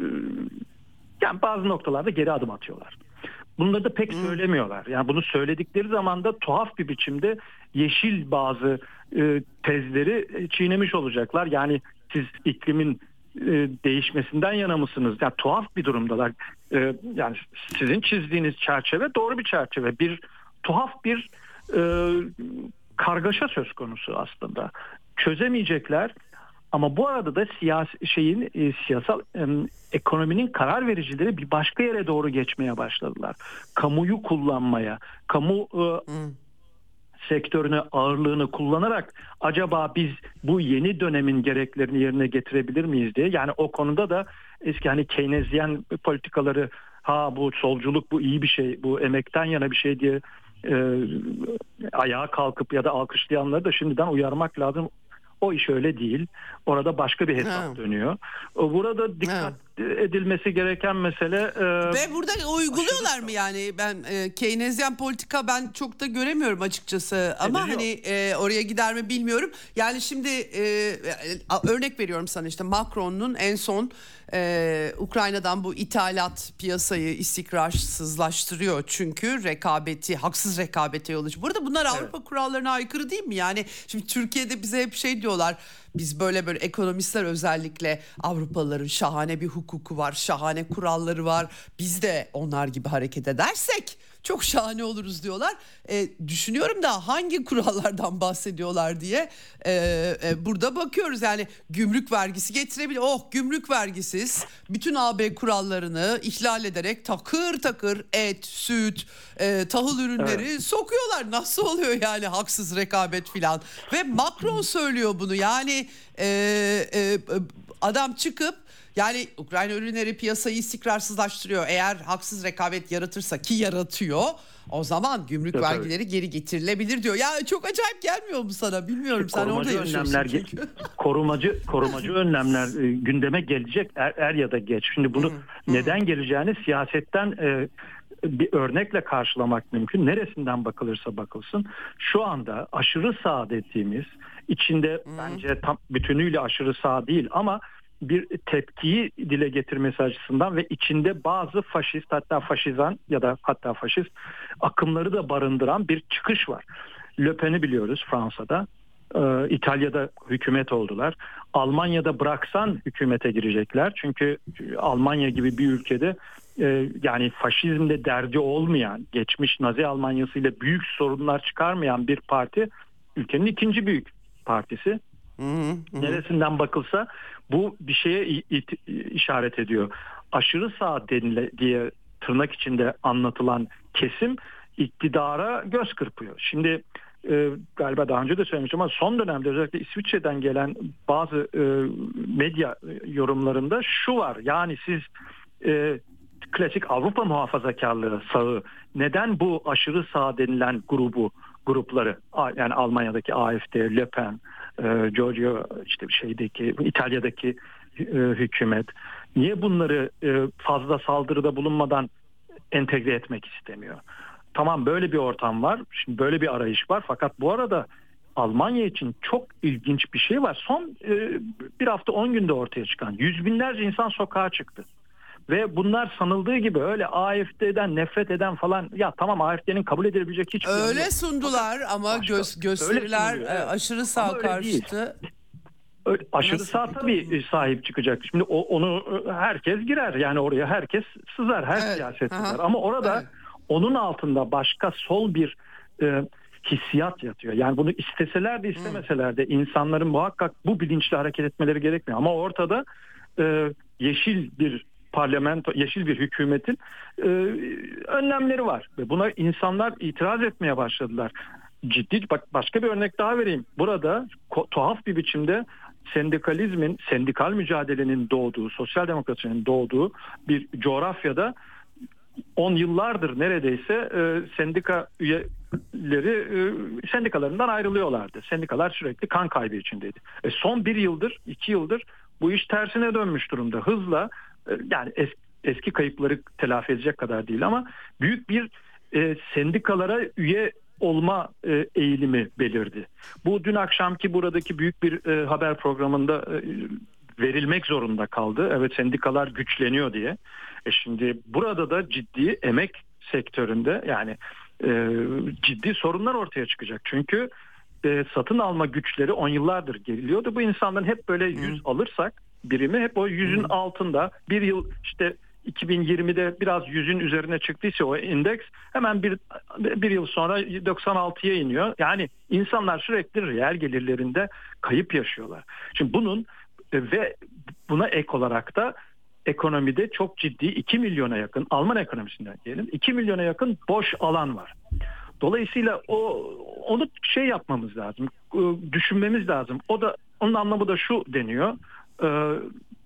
yani bazı noktalarda geri adım atıyorlar. Bunları da pek söylemiyorlar. Yani bunu söyledikleri zaman da tuhaf bir biçimde yeşil bazı tezleri çiğnemiş olacaklar. Yani siz iklimin değişmesinden yana mısınız? Yani tuhaf bir durumdalar. Yani sizin çizdiğiniz çerçeve doğru bir çerçeve. Bir tuhaf bir kargaşa söz konusu aslında. Çözemeyecekler. Ama bu arada da ekonominin karar vericileri bir başka yere doğru geçmeye başladılar. Kamuyu kullanmaya, kamu sektörünü, ağırlığını kullanarak acaba biz bu yeni dönemin gereklerini yerine getirebilir miyiz diye. Yani o konuda da eski hani Keynesyen politikaları, bu solculuk, bu iyi bir şey, bu emekten yana bir şey diye ayağa kalkıp ya da alkışlayanları da şimdiden uyarmak lazım. O iş öyle değil. Orada başka bir hesap dönüyor. Burada dikkat edilmesi gereken mesele... Ve burada uyguluyorlar mı yani? Ben Keynesyen politika ben çok da göremiyorum açıkçası. Ama hani oraya gider mi bilmiyorum. Yani şimdi örnek veriyorum sana, işte Macron'un en son Ukrayna'dan bu ithalat piyasayı istikrarsızlaştırıyor. Çünkü rekabeti, haksız rekabete yol açıyor. Burada bunlar Avrupa kurallarına aykırı değil mi? Yani şimdi Türkiye'de bize hep şey diyorlar. Biz böyle ekonomistler özellikle, Avrupalıların şahane bir hukuku var, şahane kuralları var. Biz de onlar gibi hareket edersek çok şahane oluruz diyorlar. Düşünüyorum da hangi kurallardan bahsediyorlar diye burada bakıyoruz. Yani gümrük vergisi getirebilir. Gümrük vergisiz bütün AB kurallarını ihlal ederek takır takır et, süt, tahıl ürünleri sokuyorlar. Nasıl oluyor yani haksız rekabet filan? Ve Macron söylüyor bunu. Yani adam çıkıp, yani Ukrayna ürünleri piyasayı istikrarsızlaştırıyor. Eğer haksız rekabet yaratırsa, ki yaratıyor, o zaman gümrük vergileri geri getirilebilir diyor. Ya çok acayip gelmiyor mu sana? Bilmiyorum, sen orada yaşıyorsun çünkü. Korumacı önlemler gündeme gelecek er ya da geç. Şimdi bunu neden geleceğini siyasetten bir örnekle karşılamak mümkün. Neresinden bakılırsa bakılsın şu anda aşırı sağ dediğimiz, içinde bence tam bütünüyle aşırı sağ değil ama bir tepkiyi dile getirmesi açısından ve içinde bazı faşist, hatta faşizan ya da hatta faşist akımları da barındıran bir çıkış var. Le Pen'i biliyoruz Fransa'da. İtalya'da hükümet oldular. Almanya'da bıraksan hükümete girecekler. Çünkü Almanya gibi bir ülkede yani faşizmle derdi olmayan, geçmiş Nazi Almanya'sı ile büyük sorunlar çıkarmayan bir parti ülkenin ikinci büyük partisi. Neresinden bakılsa bu bir şeye işaret ediyor. Aşırı sağ diye tırnak içinde anlatılan kesim iktidara göz kırpıyor. Şimdi galiba daha önce de söylemiştim ama son dönemde özellikle İsviçre'den gelen bazı medya yorumlarında şu var. Yani siz klasik Avrupa muhafazakarlığı sağı neden bu aşırı sağ denilen grupları yani Almanya'daki AfD, Le Pen, Giorgio işte şeydeki İtalya'daki hükümet niye bunları fazla saldırıda bulunmadan entegre etmek istemiyor? Tamam, böyle bir ortam var. Şimdi böyle bir arayış var. Fakat bu arada Almanya için çok ilginç bir şey var. Son bir hafta 10 günde ortaya çıkan yüz binlerce insan sokağa çıktı. Ve bunlar sanıldığı gibi öyle AfD'den nefret eden falan, ya tamam AfD'nin kabul edilebilecek hiçbir... Öyle sundular ama gösteriler aşırı sağ karşıtı. Aşırı sağ tabii sahip çıkacak. Şimdi onu herkes girer. Yani oraya herkes sızar. Her siyaset sızar. Ama orada... Evet. Onun altında başka sol bir hissiyat yatıyor. Yani bunu isteseler de istemeseler de insanların muhakkak bu bilinçle hareket etmeleri gerekmiyor. Ama ortada yeşil bir parlamento, yeşil bir hükümetin önlemleri var. Ve buna insanlar itiraz etmeye başladılar. Ciddi, bak başka bir örnek daha vereyim. Burada tuhaf bir biçimde sendikal mücadelenin doğduğu, sosyal demokrasinin doğduğu bir coğrafyada 10 yıllardır neredeyse sendika üyeleri sendikalarından ayrılıyorlardı. Sendikalar sürekli kan kaybı içindeydi. Son 2 yıldır bu iş tersine dönmüş durumda. Hızla yani eski kayıpları telafi edecek kadar değil ama büyük bir sendikalara üye olma eğilimi belirdi. Bu dün akşamki buradaki büyük bir haber programında verilmek zorunda kaldı. Evet, sendikalar güçleniyor diye. Şimdi burada da ciddi emek sektöründe yani ciddi sorunlar ortaya çıkacak. Çünkü satın alma güçleri 10 yıllardır geriliyordu. Bu insanların hep böyle 100 alırsak birimi hep o 100'ün altında, bir yıl işte 2020'de biraz 100'ün üzerine çıktıysa o endeks hemen bir yıl sonra 96'ya iniyor. Yani insanlar sürekli reel gelirlerinde kayıp yaşıyorlar. Şimdi bunun ve buna ek olarak da ekonomide çok ciddi 2 milyona yakın, Alman ekonomisinden diyelim, 2 milyona yakın boş alan var. Dolayısıyla onu şey yapmamız lazım, düşünmemiz lazım. Onun anlamı da şu deniyor,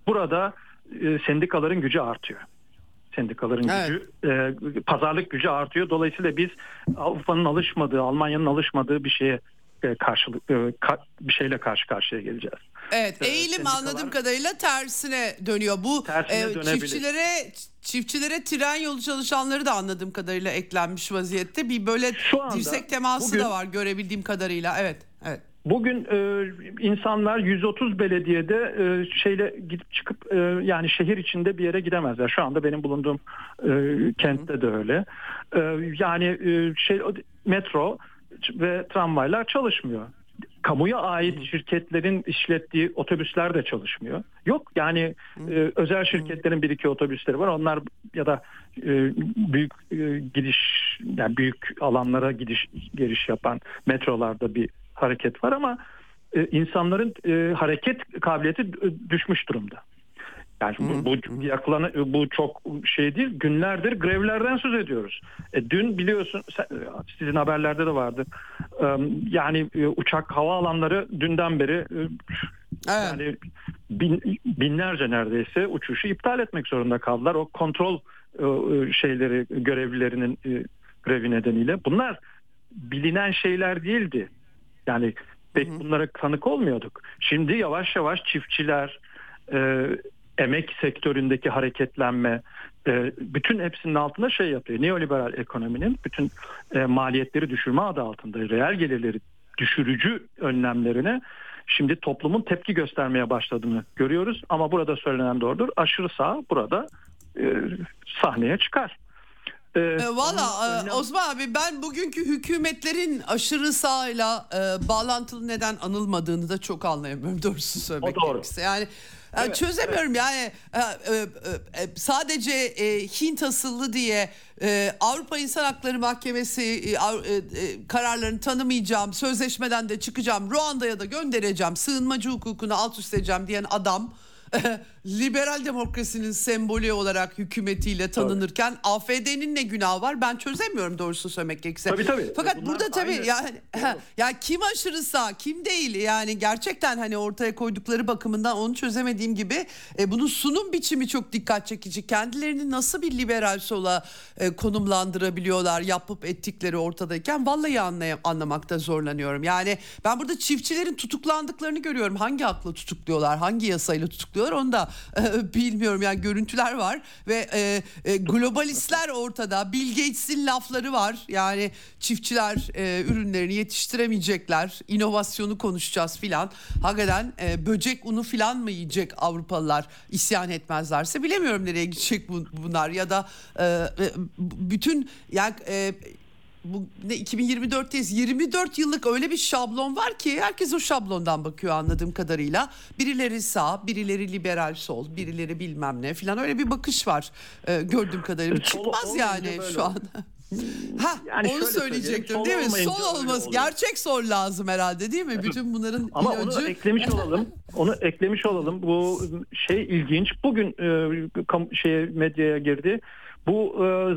burada sendikaların gücü artıyor. Pazarlık gücü artıyor. Dolayısıyla biz Avrupa'nın alışmadığı, Almanya'nın alışmadığı bir şeye bir şeyle karşı karşıya geleceğiz. Evet, eğilim anladığım kadarıyla tersine dönüyor. Bu çiftçilere tren yolu çalışanları da anladığım kadarıyla eklenmiş vaziyette. Bir böyle dirsek teması da var görebildiğim kadarıyla. Evet. Bugün insanlar 130 belediyede şeyle gidip çıkıp yani şehir içinde bir yere gidemezler. Şu anda benim bulunduğum kentte de öyle. Yani metro ve tramvaylar çalışmıyor. Kamuya ait şirketlerin işlettiği otobüsler de çalışmıyor. Yok yani özel şirketlerin bir iki otobüsleri var. Onlar ya da büyük yani büyük alanlara giriş yapan metrolarda bir hareket var ama insanların hareket kabiliyeti düşmüş durumda. Yani bu çok şey değil. Günlerdir grevlerden söz ediyoruz. Dün biliyorsun sizin haberlerde de vardı. Yani uçak havaalanları dünden beri yani binlerce neredeyse uçuşu iptal etmek zorunda kaldılar. O kontrol şeyleri görevlilerinin grevi nedeniyle. Bunlar bilinen şeyler değildi. Yani pek bunlara tanık olmuyorduk. Şimdi yavaş yavaş çiftçiler emek sektöründeki hareketlenme, bütün hepsinin altında şey yapıyor. Neoliberal ekonominin bütün maliyetleri düşürme adı altında reel gelirleri düşürücü önlemlerine şimdi toplumun tepki göstermeye başladığını görüyoruz. Ama burada söylenen doğrudur. Aşırı sağ burada sahneye çıkar. Valla Osman abi, ben bugünkü hükümetlerin aşırı sağla bağlantılı neden anılmadığını da çok anlayamıyorum doğrusu söylemek gerekirse. Yani evet, çözemiyorum yani sadece Hint asıllı diye Avrupa İnsan Hakları Mahkemesi kararlarını tanımayacağım, sözleşmeden de çıkacağım, Ruanda'ya da göndereceğim, sığınmacı hukukunu alt üst edeceğim diyen adam liberal demokrasinin sembolü olarak hükümetiyle tanınırken AFD'nin ne günahı var? Ben çözemiyorum doğrusu söylemek gerekirse. Tabii. Fakat bunlar burada tabii yani kim aşırı sağ, kim değil? Yani gerçekten hani ortaya koydukları bakımından onu çözemediğim gibi bunun sunum biçimi çok dikkat çekici. Kendilerini nasıl bir liberal sola konumlandırabiliyorlar yapıp ettikleri ortadayken? Vallahi anlamakta zorlanıyorum. Yani ben burada çiftçilerin tutuklandıklarını görüyorum. Hangi hakla tutukluyorlar? Hangi yasayla tutukluyorlar? Onu da bilmiyorum yani, görüntüler var ve globalistler ortada, Bill Gates'in lafları var yani çiftçiler ürünlerini yetiştiremeyecekler, inovasyonu konuşacağız filan. Hakikaten böcek unu filan mı yiyecek Avrupalılar isyan etmezlerse? Bilemiyorum nereye gidecek bunlar ya da bütün yani bu 2024'teyiz. 24 yıllık öyle bir şablon var ki herkes o şablondan bakıyor anladığım kadarıyla. Birileri sağ, birileri liberal sol, birileri bilmem ne filan, öyle bir bakış var gördüğüm kadarıyla. Çıkmaz yani şu an. Yani onu söyleyecektim değil mi? Sol olması, gerçek sol lazım herhalde değil mi? Evet. Bütün bunların ama ilacı... onu eklemiş olalım. Onu eklemiş olalım. Bu şey ilginç. Bugün medyaya girdi. Bu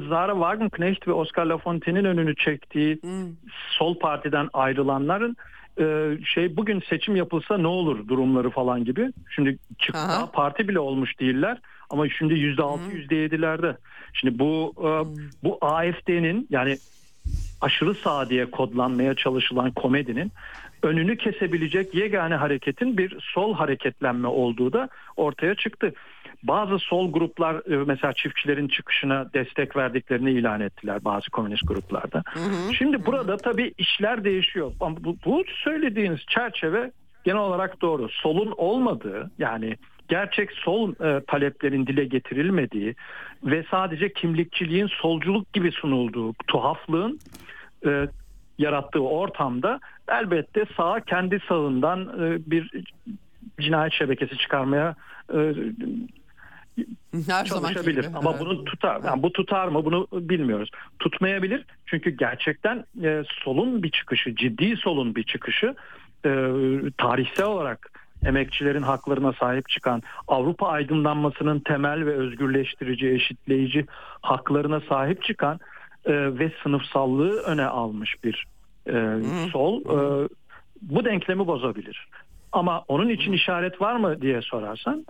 Zara Wagenknecht ve Oscar Lafontaine'in önünü çektiği sol partiden ayrılanların bugün seçim yapılsa ne olur durumları falan gibi. Şimdi daha parti bile olmuş değiller ama şimdi %6 %7'lerde. Şimdi bu AfD'nin yani aşırı sağ diye kodlanmaya çalışılan komedinin önünü kesebilecek yegane hareketin bir sol hareketlenme olduğu da ortaya çıktı. Bazı sol gruplar mesela çiftçilerin çıkışına destek verdiklerini ilan ettiler bazı komünist gruplarda. Şimdi burada tabii işler değişiyor. Bu söylediğiniz çerçeve genel olarak doğru. Solun olmadığı yani gerçek sol taleplerin dile getirilmediği ve sadece kimlikçiliğin solculuk gibi sunulduğu tuhaflığın yarattığı ortamda elbette sağ kendi sağından bir cinayet şebekesi çıkarmaya her çalışabilir ama bunu tutar. Yani bu tutar mı bunu bilmiyoruz. Tutmayabilir çünkü gerçekten solun bir çıkışı, ciddi solun bir çıkışı tarihsel olarak emekçilerin haklarına sahip çıkan, Avrupa aydınlanmasının temel ve özgürleştirici, eşitleyici haklarına sahip çıkan ve sınıfsallığı öne almış bir sol bu denklemi bozabilir. Ama onun için işaret var mı diye sorarsan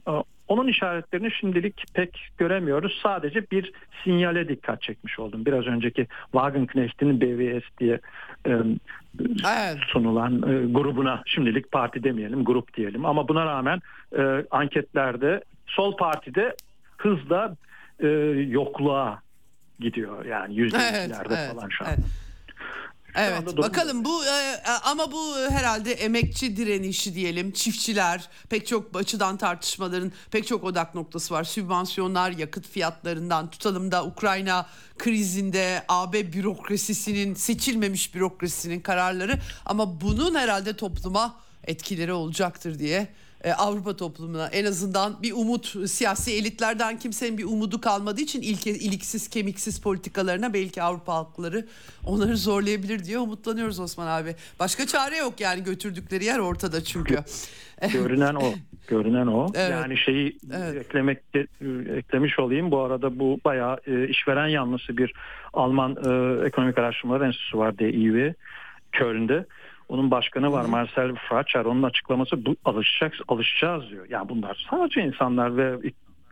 onun işaretlerini şimdilik pek göremiyoruz. Sadece bir sinyale dikkat çekmiş oldum. Biraz önceki Wagenknecht'in BVS diye sunulan grubuna, şimdilik parti demeyelim, grup diyelim. Ama buna rağmen anketlerde sol partide hızla yokluğa gidiyor. Yani %2'lerde falan şu an. Evet. Evet, bakalım bu ama bu herhalde emekçi direnişi diyelim, çiftçiler, pek çok açıdan tartışmaların pek çok odak noktası var. Sübvansiyonlar, yakıt fiyatlarından tutalım da Ukrayna krizinde AB bürokrasisinin, seçilmemiş bürokrasisinin kararları, ama bunun herhalde topluma etkileri olacaktır diye Avrupa toplumuna en azından bir umut, siyasi elitlerden kimsenin bir umudu kalmadığı için iliksiz kemiksiz politikalarına belki Avrupa halkları onları zorlayabilir diye umutlanıyoruz Osman abi. Başka çare yok yani, götürdükleri yer ortada çünkü. Görünen o. Evet. Yani eklemiş olayım. Bu arada bu bayağı işveren yanlısı bir Alman Ekonomik Araştırmalar Enstitüsü var diye İYÜ Köln'de. Onun başkanı var Marcel Fratscher. Onun açıklaması bu, alışacağız diyor. Yani bunlar sadece insanlar ve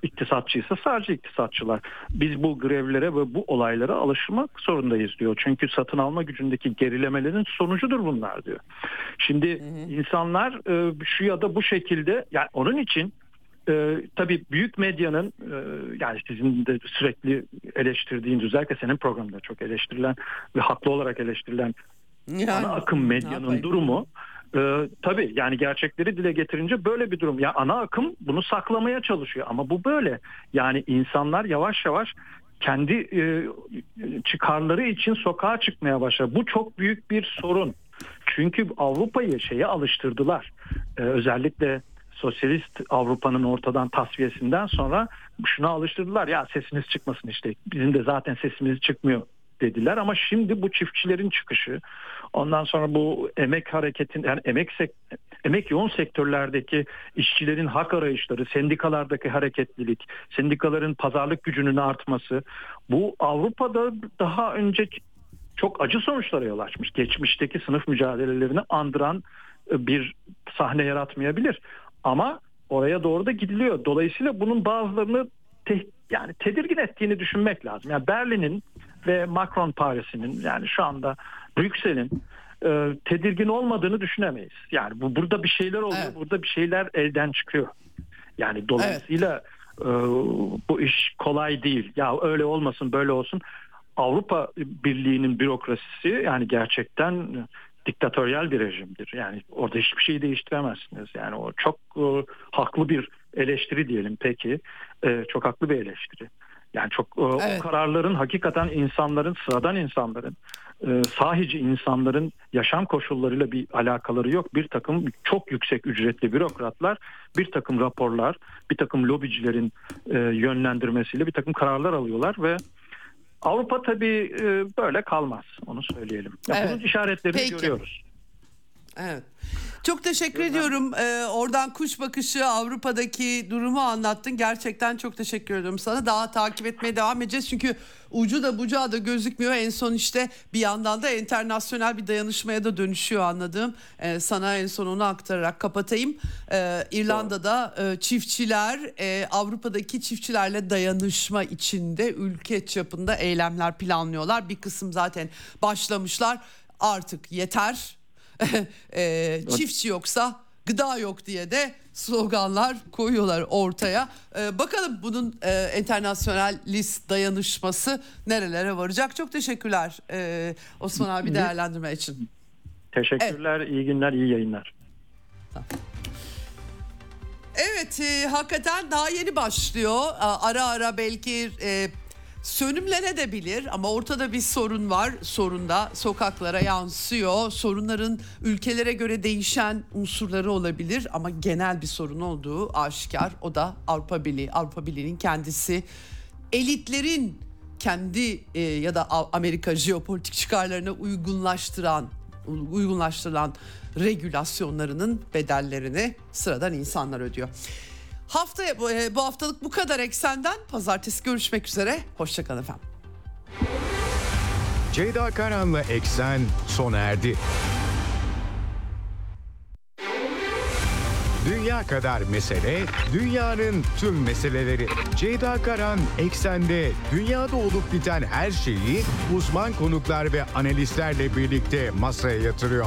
iktisatçıysa sadece iktisatçılar. Biz bu grevlere ve bu olaylara alışmak zorundayız diyor. Çünkü satın alma gücündeki gerilemelerin sonucudur bunlar diyor. Şimdi insanlar şu ya da bu şekilde, yani onun için Tabii büyük medyanın yani sizin de sürekli eleştirdiğiniz, özellikle senin programda çok eleştirilen ve haklı olarak eleştirilen yani, ana akım medyanın durumu tabii yani gerçekleri dile getirince böyle bir durum. Ya ana akım bunu saklamaya çalışıyor ama bu böyle. Yani insanlar yavaş yavaş kendi çıkarları için sokağa çıkmaya başlar. Bu çok büyük bir sorun. Çünkü Avrupa'yı şeye alıştırdılar. Özellikle sosyalist Avrupa'nın ortadan tasfiyesinden sonra şuna alıştırdılar. Ya sesiniz çıkmasın işte. Bizim de zaten sesimiz çıkmıyor dediler ama şimdi bu çiftçilerin çıkışı, ondan sonra bu emek hareketin, yani emek yoğun sektörlerdeki işçilerin hak arayışları, sendikalardaki hareketlilik, sendikaların pazarlık gücünün artması, bu Avrupa'da daha önce çok acı sonuçlara yol açmış. Geçmişteki sınıf mücadelelerini andıran bir sahne yaratmayabilir ama oraya doğru da gidiliyor. Dolayısıyla bunun bazılarını yani tedirgin ettiğini düşünmek lazım. Yani Berlin'in ve Macron Paris'inin, yani şu anda Brüksel'in tedirgin olmadığını düşünemeyiz. Yani burada bir şeyler oluyor, evet. Burada bir şeyler elden çıkıyor. Yani dolayısıyla bu iş kolay değil. Ya öyle olmasın, böyle olsun. Avrupa Birliği'nin bürokrasisi yani gerçekten diktatöryal bir rejimdir. Yani orada hiçbir şeyi değiştiremezsiniz. Yani o çok haklı bir eleştiri diyelim peki. Çok haklı bir eleştiri. Yani çok o kararların hakikaten insanların, sıradan insanların, sahici insanların yaşam koşullarıyla bir alakaları yok. Bir takım çok yüksek ücretli bürokratlar, bir takım raporlar, bir takım lobicilerin yönlendirmesiyle bir takım kararlar alıyorlar ve Avrupa tabii böyle kalmaz, onu söyleyelim. Yani bunun işaretlerini görüyoruz. Evet. Çok teşekkür ediyorum. Oradan kuş bakışı Avrupa'daki durumu anlattın. Gerçekten çok teşekkür ediyorum sana. Daha takip etmeye devam edeceğiz. Çünkü ucu da bucağı da gözükmüyor. En son işte bir yandan da internasyonel bir dayanışmaya da dönüşüyor anladığım. Sana en son onu aktararak kapatayım. İrlanda'da çiftçiler Avrupa'daki çiftçilerle dayanışma içinde ülke çapında eylemler planlıyorlar. Bir kısım zaten başlamışlar. Artık yeter. Çiftçi yoksa gıda yok diye de sloganlar koyuyorlar ortaya. Bakalım bunun internasyonalist dayanışması nerelere varacak. Çok teşekkürler Osman abi değerlendirme için. Teşekkürler, iyi günler, iyi yayınlar. Tamam. Evet, hakikaten daha yeni başlıyor. Ara ara belki sönümlenebilir ama ortada bir sorun var. Sorun da sokaklara yansıyor. Sorunların ülkelere göre değişen unsurları olabilir ama genel bir sorun olduğu aşikar. O da Avrupa Birliği. Avrupa Birliği'nin kendisi, elitlerin kendi ya da Amerika jeopolitik çıkarlarına uygunlaştırılan regülasyonlarının bedellerini sıradan insanlar ödüyor. Bu haftalık bu kadar Eksen'den. Pazartesi görüşmek üzere. Hoşçakalın efendim. Ceyda Karan'la Eksen sona erdi. Dünya kadar mesele, dünyanın tüm meseleleri. Ceyda Karan Eksen'de dünyada olup biten her şeyi uzman konuklar ve analistlerle birlikte masaya yatırıyor.